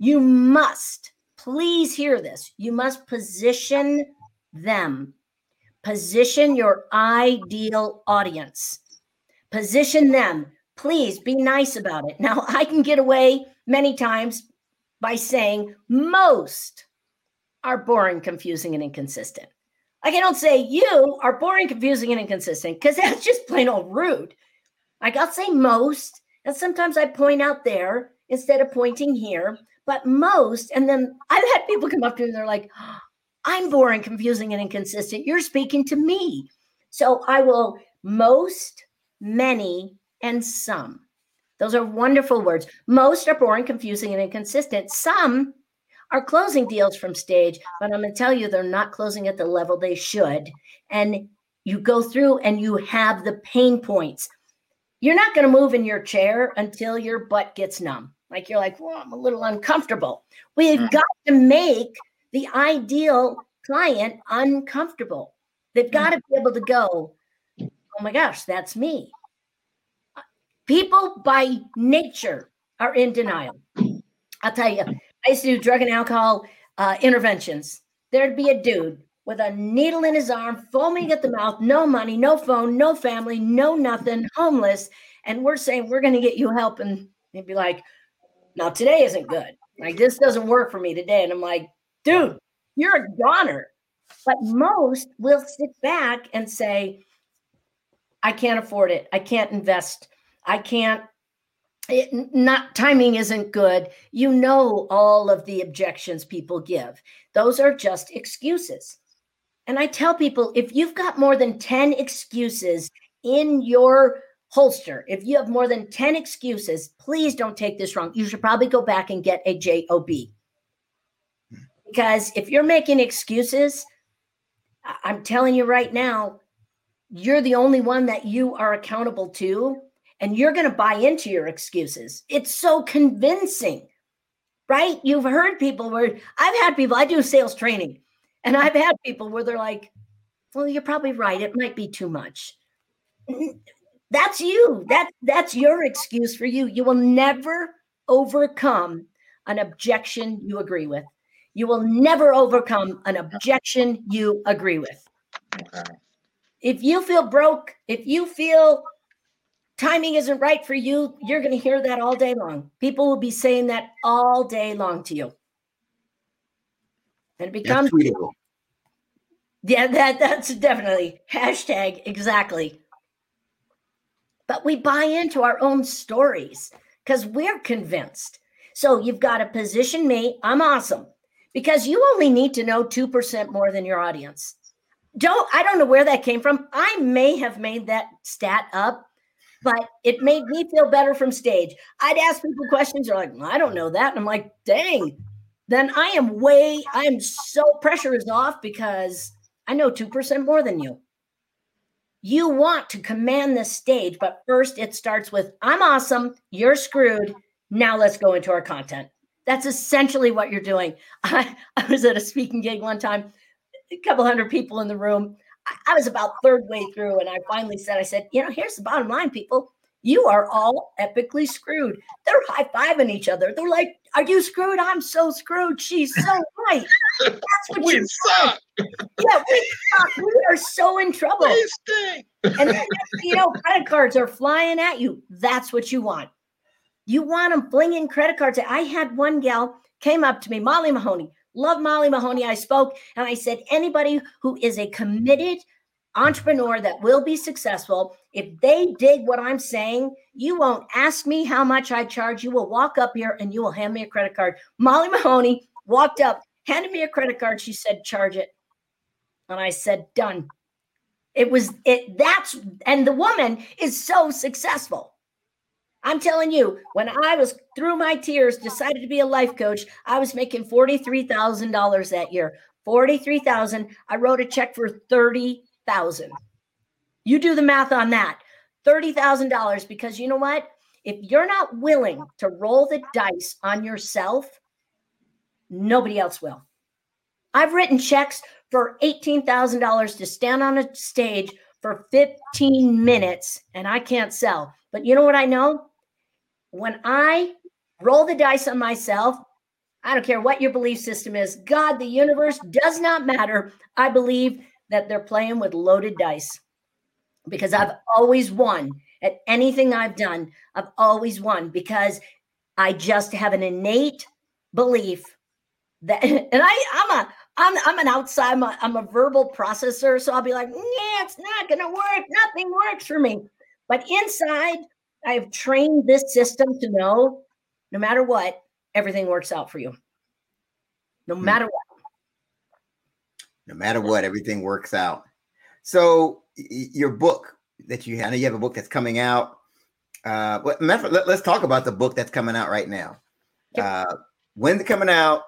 you must, please hear this, you must position them. Position your ideal audience. Position them. Please be nice about it. Now, I can get away many times by saying most are boring, confusing, and inconsistent. Like, I don't say you are boring, confusing, and inconsistent, because that's just plain old rude. Like, I'll say most, and sometimes I point out there instead of pointing here, but most, and then I've had people come up to me and they're like, oh, I'm boring, confusing, and inconsistent. You're speaking to me. So I will most, many, and some. Those are wonderful words. Most are boring, confusing, and inconsistent. Some are closing deals from stage, but I'm going to tell you they're not closing at the level they should. And you go through and you have the pain points. You're not going to move in your chair until your butt gets numb. Like, you're like, well, I'm a little uncomfortable. We've got to make the ideal client uncomfortable. They've got to be able to go, oh my gosh, that's me. People by nature are in denial. I'll tell you, I used to do drug and alcohol uh, interventions. There'd be a dude with a needle in his arm, foaming at the mouth, no money, no phone, no family, no nothing, homeless. And we're saying, we're going to get you help. And he'd be like, now today isn't good. Like, this doesn't work for me today. And I'm like, dude, you're a goner. But most will sit back and say, I can't afford it. I can't invest. I can't. It, not timing isn't good. You know, all of the objections people give. Those are just excuses. And I tell people, if you've got more than ten excuses in your holster, if you have more than ten excuses, please don't take this wrong. You should probably go back and get a job. Because if you're making excuses, I'm telling you right now, you're the only one that you are accountable to, and you're going to buy into your excuses. It's so convincing, right? You've heard people where I've had people, I do sales training, and I've had people where they're like, well, you're probably right. It might be too much. That's you. That, that's your excuse for you. You will never overcome an objection you agree with. You will never overcome an objection you agree with. If you feel broke, if you feel timing isn't right for you, you're going to hear that all day long. People will be saying that all day long to you. And it becomes tweetable. Yeah, that, that's definitely hashtag exactly. But we buy into our own stories because we're convinced. So you've got to position me. I'm awesome. Because you only need to know two percent more than your audience. Don't, I don't know where that came from. I may have made that stat up, but it made me feel better from stage. I'd ask people questions. They're like, well, I don't know that. And I'm like, dang, then I am way, I am so pressure is off because I know two percent more than you. You want to command the stage, but first it starts with, I'm awesome, you're screwed, now let's go into our content. That's essentially what you're doing. I, I was at a speaking gig one time, a couple hundred people in the room. I, I was about third way through, and I finally said, I said, you know, here's the bottom line, people. You are all epically screwed. They're high-fiving each other. They're like, are you screwed? I'm so screwed. She's so right. That's what we you suck. Said. Yeah, we suck. We are so in trouble. And then, you know, credit cards are flying at you. That's what you want. You want them flinging credit cards. I had one gal came up to me, Molly Mahoney. Love Molly Mahoney. I spoke and I said, anybody who is a committed entrepreneur that will be successful, if they dig what I'm saying, you won't ask me how much I charge. You will walk up here and you will hand me a credit card. Molly Mahoney walked up, handed me a credit card. She said, charge it. And I said, done. It was it. That's, and the woman is so successful. I'm telling you, when I was through my tears, decided to be a life coach, I was making forty-three thousand dollars that year. forty-three thousand dollars. I wrote a check for thirty thousand dollars. You do the math on that. thirty thousand dollars, because you know what? If you're not willing to roll the dice on yourself, nobody else will. I've written checks for eighteen thousand dollars to stand on a stage for fifteen minutes, and I can't sell. But you know what I know? When I roll the dice on myself, I don't care what your belief system is. God, the universe does not matter. I believe that they're playing with loaded dice because I've always won at anything I've done. I've always won because I just have an innate belief that, and I, I'm a, I'm, I'm an outside, I'm a, I'm a verbal processor. So I'll be like, yeah, it's not going to work. Nothing works for me. But inside, I have trained this system to know, no matter what, everything works out for you. No mm-hmm. matter what. No matter what, everything works out. So your book that you, I know you have a book that's coming out. Uh, let's talk about the book that's coming out right now. Yep. Uh, when's it coming out?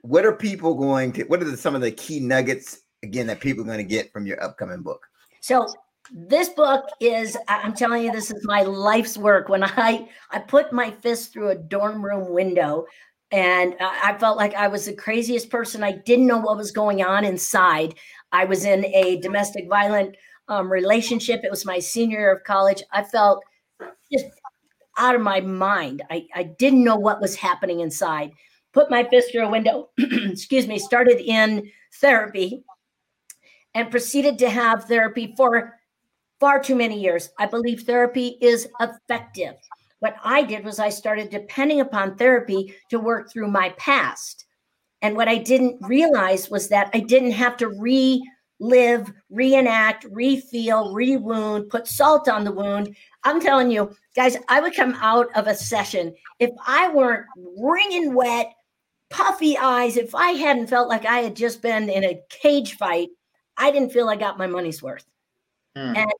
What are people going to, what are the, some of the key nuggets, again, that people are going to get from your upcoming book? So this book is, I'm telling you, this is my life's work. When I, I put my fist through a dorm room window and I felt like I was the craziest person. I didn't know what was going on inside. I was in a domestic violent um, relationship. It was my senior year of college. I felt just out of my mind. I, I didn't know what was happening inside. Put my fist through a window, excuse me, started in therapy and proceeded to have therapy for far too many years. I believe therapy is effective. What I did was I started depending upon therapy to work through my past. And what I didn't realize was that I didn't have to relive, reenact, refeel, rewound, put salt on the wound. I'm telling you, guys, I would come out of a session if I weren't wringing wet, puffy eyes, if I hadn't felt like I had just been in a cage fight, I didn't feel I got my money's worth. Mm. And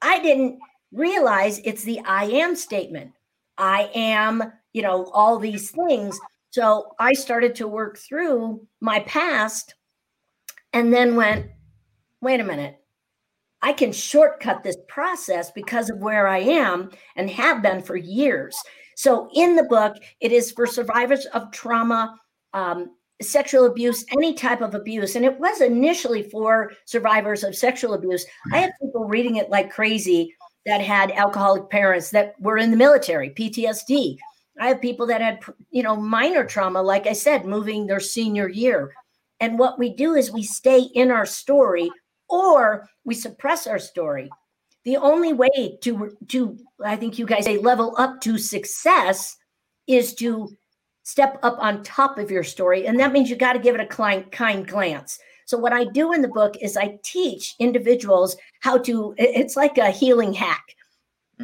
I didn't realize it's the I am statement. I am, you know, all these things. So I started to work through my past and then went, wait a minute, I can shortcut this process because of where I am and have been for years. So in the book, it is for survivors of trauma, um, sexual abuse, any type of abuse. And it was initially for survivors of sexual abuse. I had people reading it like crazy that had alcoholic parents that were in the military, P T S D. I have people that had, you know, minor trauma, like I said, moving their senior year. And what we do is we stay in our story or we suppress our story. The only way to, to I think you guys say, level up to success is to step up on top of your story. And that means you got to give it a kind, kind glance. So what I do in the book is I teach individuals how to, it's like a healing hack,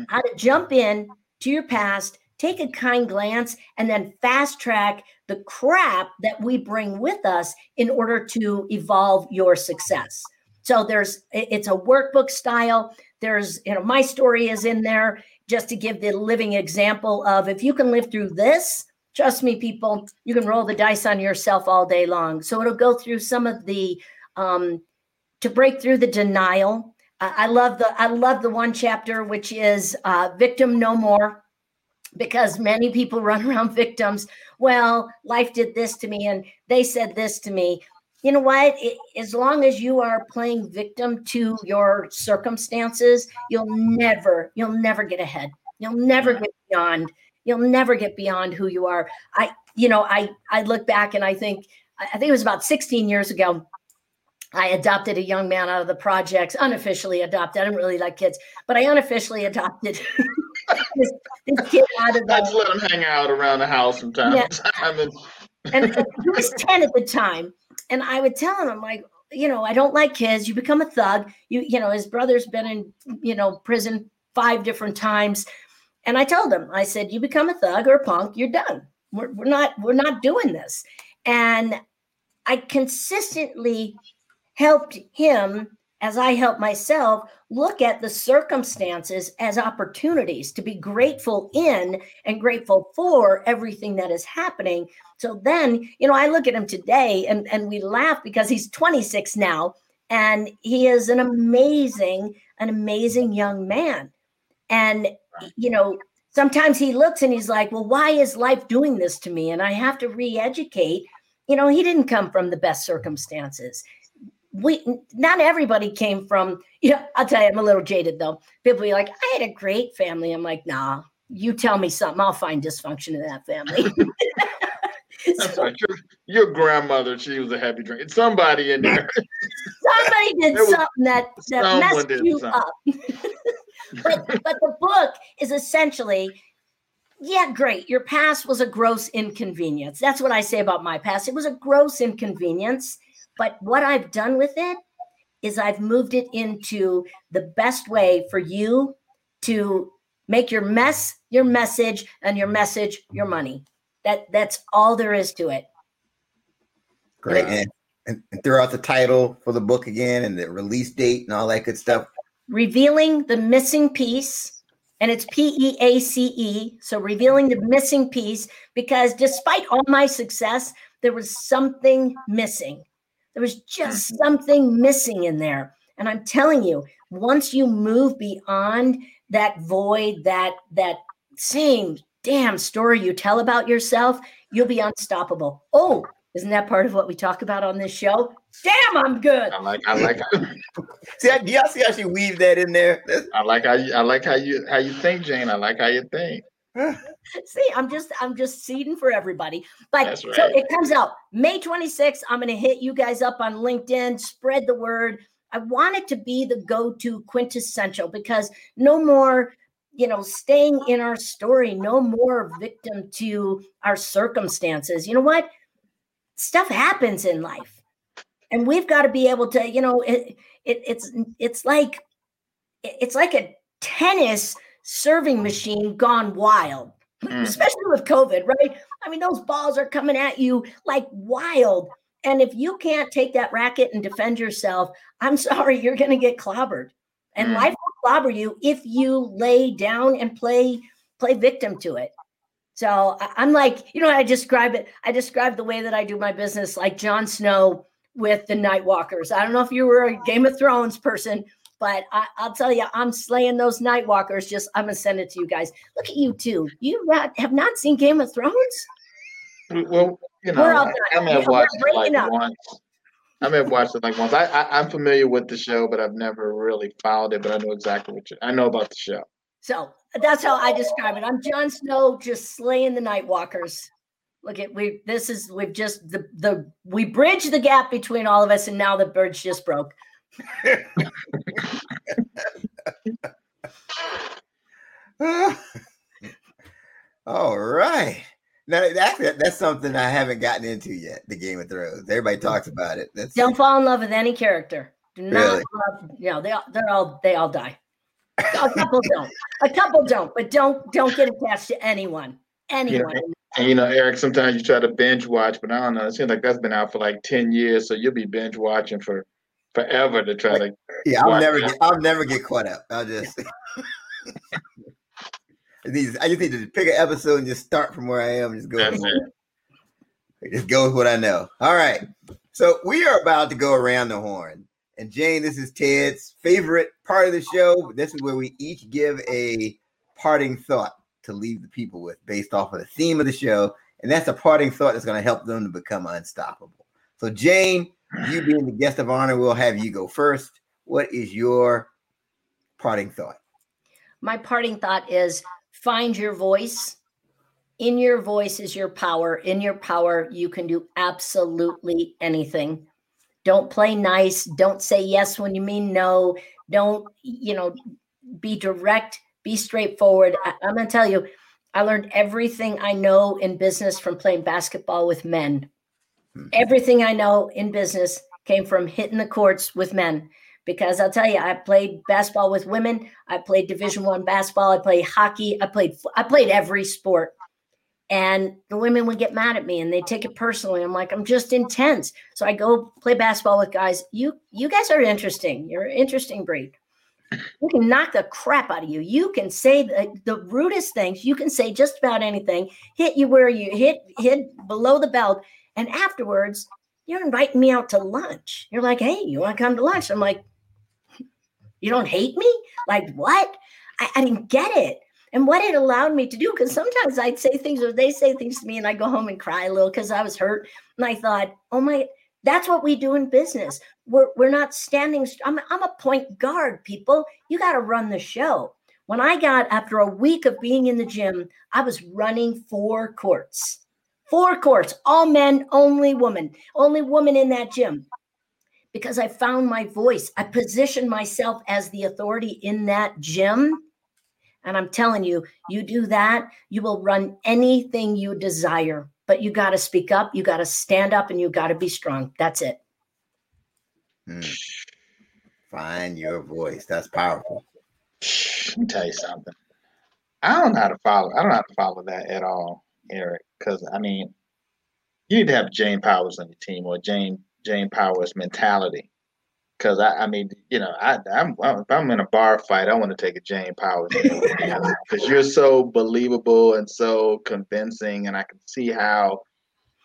how to jump in to your past, take a kind glance, and then fast track the crap that we bring with us in order to evolve your success. So there's, it's a workbook style. There's, you know, my story is in there just to give the living example of if you can live through this, trust me, people, you can roll the dice on yourself all day long. So it'll go through some of the, um, to break through the denial. Uh, I love the I love the one chapter, which is uh, victim no more, because many people run around victims. Well, life did this to me and they said this to me. You know what? It, as long as you are playing victim to your circumstances, you'll never, you'll never get ahead. You'll never get beyond. You'll never get beyond who you are. I, you know, I, I look back and I think, I think it was about sixteen years ago, I adopted a young man out of the projects, unofficially adopted. I didn't really like kids, but I unofficially adopted this, this kid out of the. I just let him hang out around the house from time yeah. to time. And, and he was ten at the time. And I would tell him, I'm like, you know, I don't like kids. You become a thug. You, you know, his brother's been in, you know, prison five different times. And I told him, I said, you become a thug or a punk, you're done. We're, we're not, we're not doing this. And I consistently helped him, as I helped myself, look at the circumstances as opportunities to be grateful in and grateful for everything that is happening. So then, you know, I look at him today and, and we laugh because he's twenty-six now, and he is an amazing, an amazing young man. And, you know, sometimes he looks and he's like, well, why is life doing this to me? And I have to re-educate. You know, he didn't come from the best circumstances. We, not everybody came from, you know, I'll tell you, I'm a little jaded though. People be like, I had a great family. I'm like, nah, you tell me something, I'll find dysfunction in that family. That's so, right. Your, your grandmother, she was a happy drink. Somebody in there. Somebody did there was, something that, that messed you something. up. But, but the book is essentially, yeah, great. Your past was a gross inconvenience. That's what I say about my past. It was a gross inconvenience. But what I've done with it is I've moved it into the best way for you to make your mess your message, and your message your money. That that's all there is to it. Great. Yeah. And, and throw out the title for the book again and the release date and all that good stuff. Revealing the Missing Piece, and it's P E A C E, so Revealing the Missing Piece, because despite all my success, there was something missing. There was just something missing in there. And I'm telling you, once you move beyond that void, that that same damn story you tell about yourself, you'll be unstoppable. Oh, isn't that part of what we talk about on this show? Damn, I'm good. I like, I like. How, see, I, y'all see how she weaved that in there. I like how you, I like how you, how you think, Jane. I like how you think. See, I'm just, I'm just seeding for everybody. But right. So it comes out May twenty-sixth. I'm going to hit you guys up on LinkedIn. Spread the word. I want it to be the go-to quintessential because no more you know, staying in our story, no more victim to our circumstances. You know what? Stuff happens in life, and we've got to be able to, you know, it, it, it's it's like it's like a tennis serving machine gone wild, mm. especially with COVID, right? I mean, those balls are coming at you like wild. And if you can't take that racket and defend yourself, I'm sorry, you're going to get clobbered. And mm. life will clobber you if you lay down and play play victim to it. So I'm like, you know, I describe it. I describe the way that I do my business like Jon Snow with the Night Walkers. I don't know if you were a Game of Thrones person, but I, I'll tell you, I'm slaying those Night Walkers. Just I'm going to send it to you guys. Look at you two. You not, have not seen Game of Thrones? Well, you know, I, I may have watched it like up. once. I may have watched it like once. I, I, I'm familiar with the show, but I've never really followed it. But I know exactly what you, I know about the show. So that's how I describe it. I'm Jon Snow, just slaying the Night Walkers. Look at we. This is we've just the the we bridged the gap between all of us, and now the bridge just broke. All right. Now that's that's something I haven't gotten into yet. The Game of Thrones. Everybody talks about it. That's Don't fall in love with any character. Do not. Really? Love, you know, they all, they're all they all die. A couple don't. A couple don't. But don't don't get attached to anyone. Anyone. You know, and you know, Eric. Sometimes you try to binge watch, but I don't know. It seems like that's been out for like ten years, so you'll be binge watching for forever to try to. Yeah, I'll never. Get, I'll never get caught up. I'll just. I just need to pick an episode and just start from where I am. And just go. That's it. It. Just go with what I know. All right. So we are about to go around the horn. And Jane, this is Ted's favorite part of the show. This is where we each give a parting thought to leave the people with based off of the theme of the show. And that's a parting thought that's going to help them to become unstoppable. So Jane, you being the guest of honor, we'll have you go first. What is your parting thought? My parting thought is, find your voice. In your voice is your power. In your power, you can do absolutely anything. Don't play nice. Don't say yes when you mean no. Don't, you know, be direct, be straightforward. I, I'm going to tell you, I learned everything I know in business from playing basketball with men. Mm-hmm. Everything I know in business came from hitting the courts with men. Because I'll tell you, I played basketball with women. I played Division One basketball. I played hockey. I played I played every sport. And the women would get mad at me, and they take it personally. I'm like, I'm just intense. So I go play basketball with guys. You you guys are interesting. You're an interesting breed. We can knock the crap out of you. You can say the, the rudest things. You can say just about anything. Hit you where you hit, hit below the belt. And afterwards, you're inviting me out to lunch. You're like, hey, you want to come to lunch? I'm like, you don't hate me? Like what? I, I didn't get it. And what it allowed me to do, because sometimes I'd say things or they say things to me and I go home and cry a little because I was hurt. And I thought, oh my, that's what we do in business. We're we're not standing. St- I'm, I'm a point guard, people. You got to run the show. When I got, after a week of being in the gym, I was running four courts. Four courts, all men, only woman, only woman in that gym. Because I found my voice. I positioned myself as the authority in that gym. And I'm telling you, you do that, you will run anything you desire. But you got to speak up, you got to stand up, and you got to be strong. That's it. Hmm. Find your voice. That's powerful. Let me tell you something. I don't know how to follow. I don't know how to follow that at all, Eric. Because, I mean, you need to have Jane Powers on your team or Jane Jane Powers mentality, because I, I mean, you know, I, I'm if I'm in a bar fight, I want to take a Jane Powers because you're so believable and so convincing, and I can see how,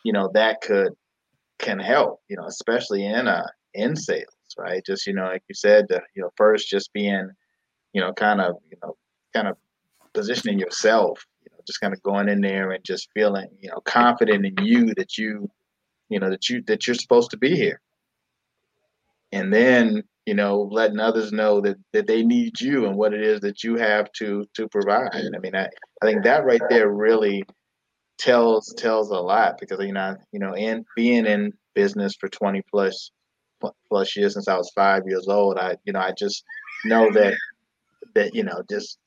you know, that could can help, you know, especially in uh in sales, right? Just, you know, like you said, the, you know, first just being, you know, kind of, you know, kind of positioning yourself, you know, just kind of going in there and just feeling, you know, confident in you that you. You know, that you that you're supposed to be here. And then, you know, letting others know that, that they need you and what it is that you have to to provide. I mean, I, I think that right there really tells tells a lot because, you know, you know, in being in business for twenty plus plus years since I was five years old, I, you know, I just know that that, you know, just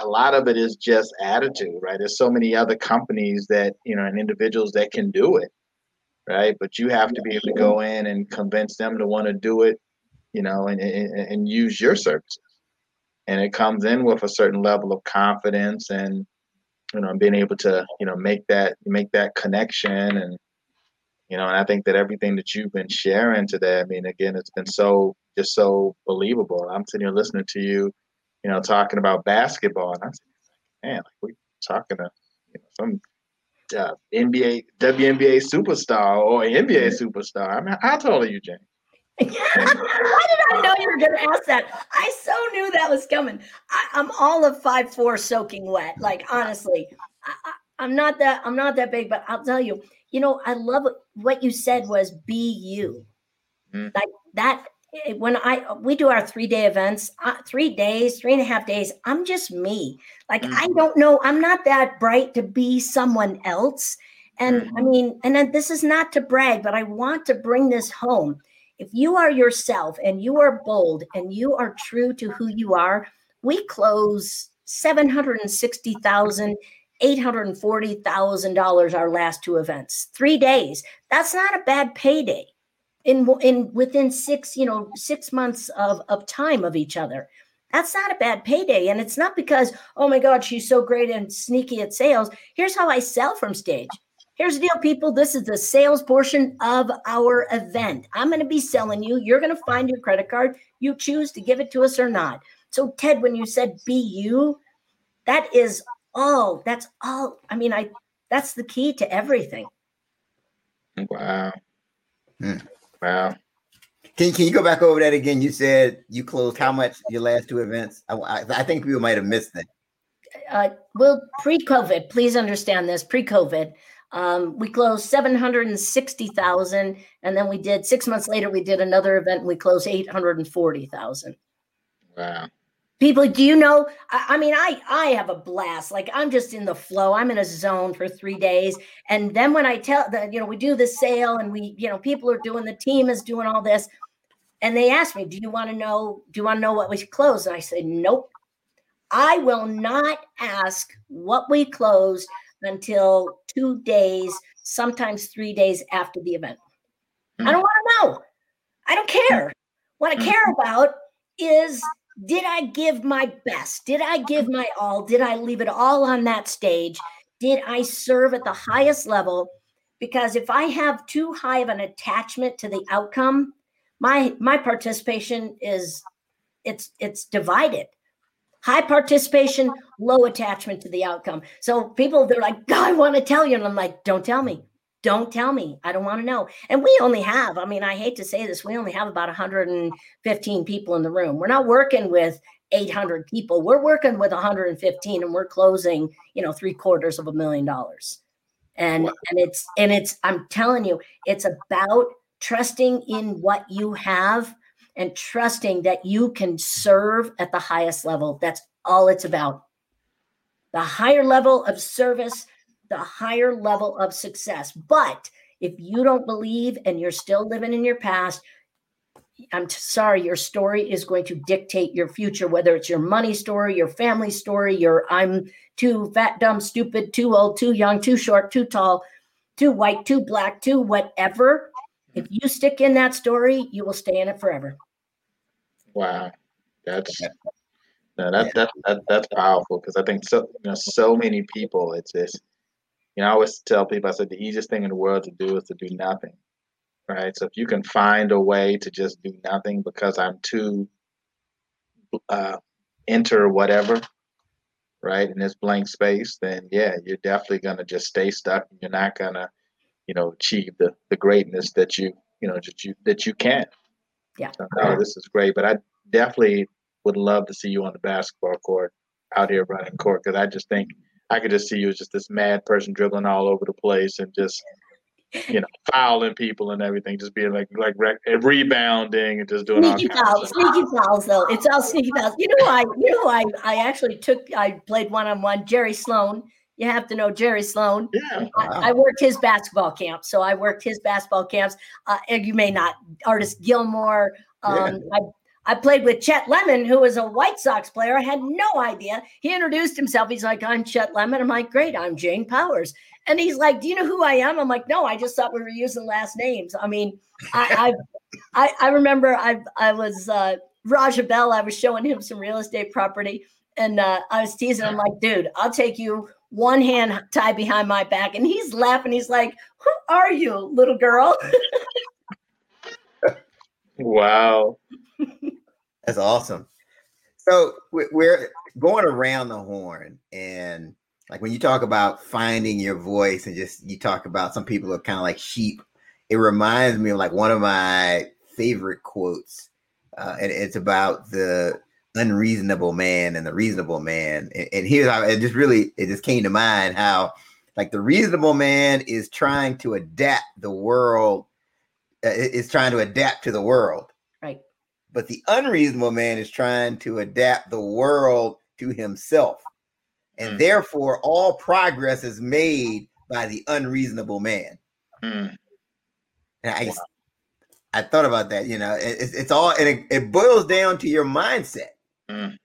a lot of it is just attitude, right? There's so many other companies that, you know, and individuals that can do it, right? But you have to be able to go in and convince them to want to do it, you know, and, and, and use your services. And it comes in with a certain level of confidence and, you know, being able to, you know, make that, make that connection. And, you know, and I think that everything that you've been sharing today, I mean, again, it's been so, just so believable. I'm sitting here listening to you, you know, talking about basketball. And I'm saying, man, like, we're talking to, you know, some uh, N B A, W N B A superstar or N B A superstar. I mean, how tall are you, Jane? How did I know you were going to ask that? I so knew that was coming. I, I'm all of five foot four soaking wet. Like, honestly, I, I, I'm not that, I'm not that big, but I'll tell you, you know, I love what, what you said was be you. Mm-hmm. Like that. When I, we do our three day events, uh, three days, three and a half days, I'm just me. Like, mm-hmm. I don't know. I'm not that bright to be someone else. And mm-hmm. I mean, and then this is not to brag, but I want to bring this home. If you are yourself and you are bold and you are true to who you are, we close seven hundred sixty thousand dollars, eight hundred forty thousand dollars our last two events, three days. That's not a bad payday in, in within six, you know, six months of, of time of each other. That's not a bad payday. And it's not because, oh my God, she's so great and sneaky at sales. Here's how I sell from stage. Here's the deal, people. This is the sales portion of our event. I'm going to be selling you. You're going to find your credit card. You choose to give it to us or not. So, Ted, when you said be you, that is all. That's all. I mean, I that's the key to everything. Wow. Hmm. Wow. Can, can you go back over that again? You said you closed how much your last two events? I, I, I think we might have missed that. Uh, well, pre-COVID, please understand this, pre-COVID. Um, we closed seven hundred sixty thousand, and then we did six months later, we did another event and we closed eight hundred forty thousand. Wow. People, do you know, I, I mean, I, I have a blast. Like, I'm just in the flow. I'm in a zone for three days. And then when I tell the, you know, we do the sale and we, you know, people are doing, the team is doing all this. And they asked me, do you want to know, do you want to know what we closed? And I said, nope, I will not ask what we closed until two days, sometimes three days after the event. Mm. I don't want to know. I don't care. What I care about is, did I give my best? Did I give my all? Did I leave it all on that stage? Did I serve at the highest level? Because if I have too high of an attachment to the outcome, my my participation is, it's it's divided. High participation, low attachment to the outcome. So people, they're like, I want to tell you. And I'm like, don't tell me. Don't tell me. I don't want to know. And we only have, I mean, I hate to say this, we only have about one hundred fifteen people in the room. We're not working with eight hundred people. We're working with one hundred fifteen, and we're closing, you know, three quarters of a million dollars. And, and it's, and it's, I'm telling you, it's about trusting in what you have and trusting that you can serve at the highest level. That's all it's about. The higher level of service, the higher level of success. But if you don't believe and you're still living in your past, I'm t- sorry, your story is going to dictate your future, whether it's your money story, your family story, your I'm too fat, dumb, stupid, too old, too young, too short, too tall, too white, too black, too whatever. If you stick in that story, you will stay in it forever. Wow, that's no, that, yeah. that, that that's powerful, because I think so you know so many people. It's this, you know, I always tell people, I said the easiest thing in the world to do is to do nothing, right? So if you can find a way to just do nothing because I'm too uh, enter whatever, right, in this blank space, then yeah, you're definitely gonna just stay stuck. You're not gonna, you know, achieve the, the greatness that you, you know, that you, that you can. Yeah. So, oh, this is great. But I definitely would love to see you on the basketball court, out here running court. Cause I just think I could just see you as just this mad person dribbling all over the place and just, you know, fouling people and everything. Just being like, like re- rebounding and just doing sneaky all fouls, sneaky fouls though. It's all sneaky fouls. You know, I, you know, I, I actually took, I played one-on-one Jerry Sloan. You have to know Jerry Sloan. Yeah. I, I worked his basketball camp. So I worked his basketball camps. Uh, and you may not. Artis Gilmore. Um, yeah. I I played with Chet Lemon, who was a White Sox player. I had no idea. He introduced himself. He's like, I'm Chet Lemon. I'm like, great, I'm Jane Powers. And he's like, do you know who I am? I'm like, no, I just thought we were using last names. I mean, I I, I remember I I was uh, Raja Bell. I was showing him some real estate property. And uh, I was teasing him like, dude, I'll take you one hand tied behind my back. And he's laughing. He's like, who are you, little girl? Wow. That's awesome. So we're going around the horn, and like when you talk about finding your voice and just you talk about some people are kind of like sheep, it reminds me of like one of my favorite quotes. Uh, and it's about the unreasonable man and the reasonable man. And, and here's how it just really, it just came to mind how like the reasonable man is trying to adapt the world, uh, is trying to adapt to the world. But the unreasonable man is trying to adapt the world to himself. And mm. therefore, all progress is made by the unreasonable man. Mm. And I, wow. I thought about that, you know, it, it's all, and it, it boils down to your mindset. Mm.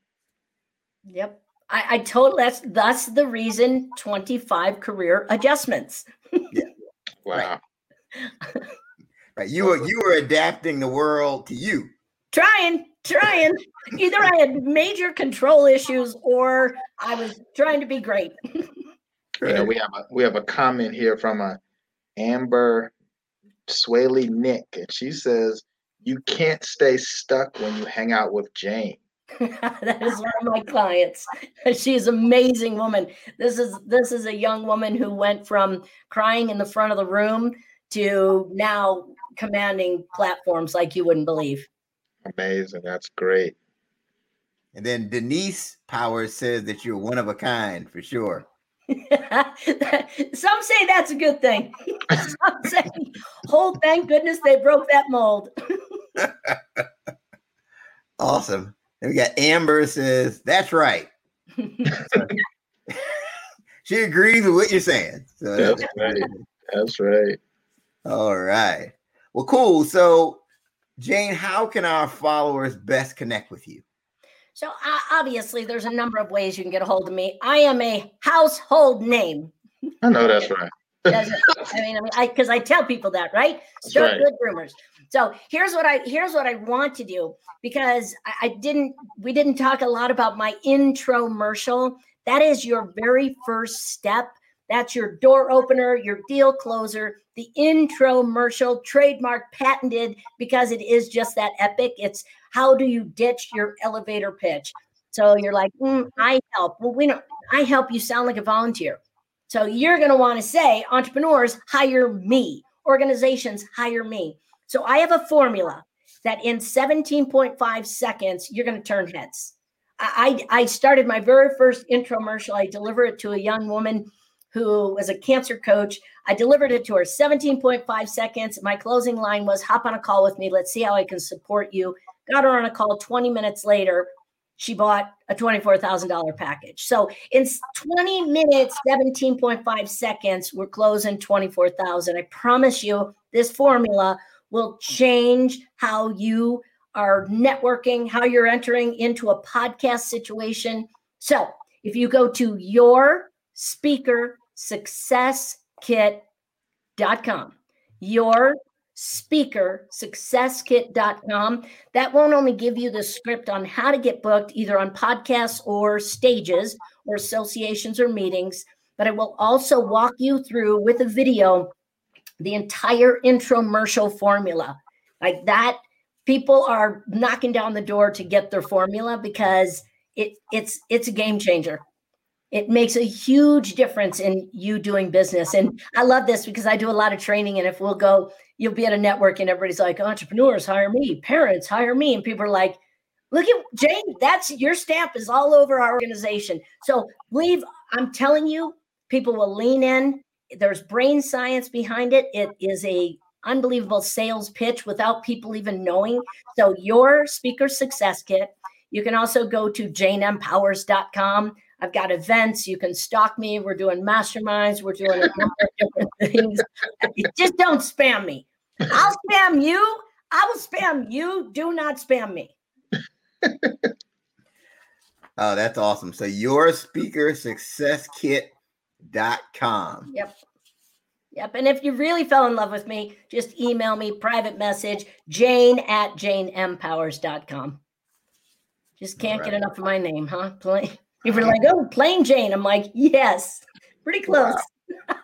Yep. I, I totally, that's, that's the reason twenty-five career adjustments. Yeah. Wow. Right. Right. You were, you were adapting the world to you. Trying, trying. Either I had major control issues or I was trying to be great. You know, we have a we have a comment here from a Amber Swaley Nick, and she says, "You can't stay stuck when you hang out with Jane." That is one of my clients. She's an amazing woman. This is this is a young woman who went from crying in the front of the room to now commanding platforms like you wouldn't believe. Amazing. That's great. And then Denise Powers says that you're one of a kind for sure. Some say that's a good thing. Some say, oh, thank goodness they broke that mold. Awesome. Then we got Amber says, that's right. She agrees with what you're saying. So that's, that's right. Amazing. That's right. All right. Well, cool. So Jane, how can our followers best connect with you? So uh, obviously, there's a number of ways you can get a hold of me. I am a household name. I know that's right. that's, I mean, I mean, because I, I tell people that, right? So right. Good rumors. So here's what I here's what I want to do because I, I didn't we didn't talk a lot about my intromercial. That is your very first step. That's your door opener, your deal closer, the intromercial, trademark, patented, because it is just that epic. It's how do you ditch your elevator pitch? So you're like, mm, I help. Well, we don't. I help you sound like a volunteer. So you're going to want to say, entrepreneurs, hire me. Organizations, hire me. So I have a formula that in seventeen point five seconds, you're going to turn heads. I, I started my very first intromercial. I deliver it to a young woman who was a cancer coach. I delivered it to her seventeen point five seconds. My closing line was, hop on a call with me. Let's see how I can support you. Got her on a call twenty minutes later. She bought a twenty-four thousand dollars package. So in twenty minutes, seventeen point five seconds, we're closing twenty-four thousand. I promise you this formula will change how you are networking, how you're entering into a podcast situation. So if you go to your Speaker Success Kit dot com. Your Speaker Success Kit dot com. That won't only give you the script on how to get booked either on podcasts or stages or associations or meetings, but it will also walk you through with a video the entire intromercial formula. Like that, people are knocking down the door to get their formula because it it's it's a game changer. It makes a huge difference in you doing business. And I love this because I do a lot of training. And if we'll go, you'll be at a network and everybody's like, entrepreneurs, hire me. Parents, hire me. And people are like, look at Jane, that's your stamp is all over our organization. So leave. I'm telling you, people will lean in. There's brain science behind it. It is a unbelievable sales pitch without people even knowing. So your Speaker Success Kit. You can also go to jane m powers dot com. I've got events. You can stalk me. We're doing masterminds. We're doing a number of different things. Just don't spam me. I'll spam you. I will spam you. Do not spam me. Oh, that's awesome. So your speaker success kit dot com. Yep. Yep. And if you really fell in love with me, just email me, private message, jane at jane m powers dot com. Just can't right. get enough of my name, huh? Plain. You were like, oh, plain Jane. I'm like, yes, pretty close. Wow.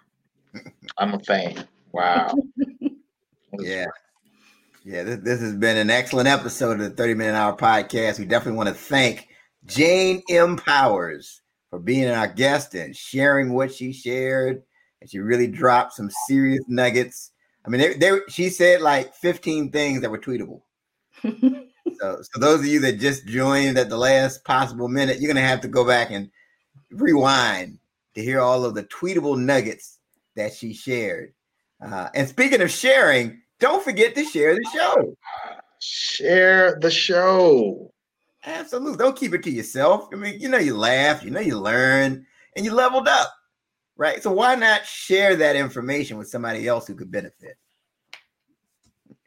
I'm a fan. Wow. Yeah. Yeah, this, this has been an excellent episode of the thirty minute hour podcast. We definitely want to thank Jane M. Powers for being our guest and sharing what she shared. And she really dropped some serious nuggets. I mean, they, they, she said like fifteen things that were tweetable. So, so those of you that just joined at the last possible minute, you're going to have to go back and rewind to hear all of the tweetable nuggets that she shared. Uh, and speaking of sharing, don't forget to share the show. Share the show. Absolutely. Don't keep it to yourself. I mean, you know you laughed, you know you learned, and you leveled up, right? So why not share that information with somebody else who could benefit?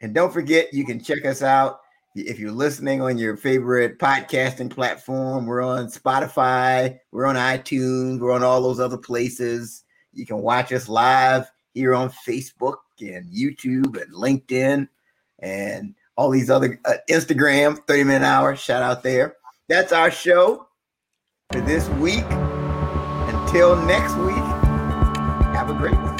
And don't forget, you can check us out. If you're listening on your favorite podcasting platform, we're on Spotify, we're on iTunes, we're on all those other places. You can watch us live here on Facebook and YouTube and LinkedIn and all these other uh, Instagram, thirty minute hour, shout out there. That's our show for this week. Until next week, have a great one.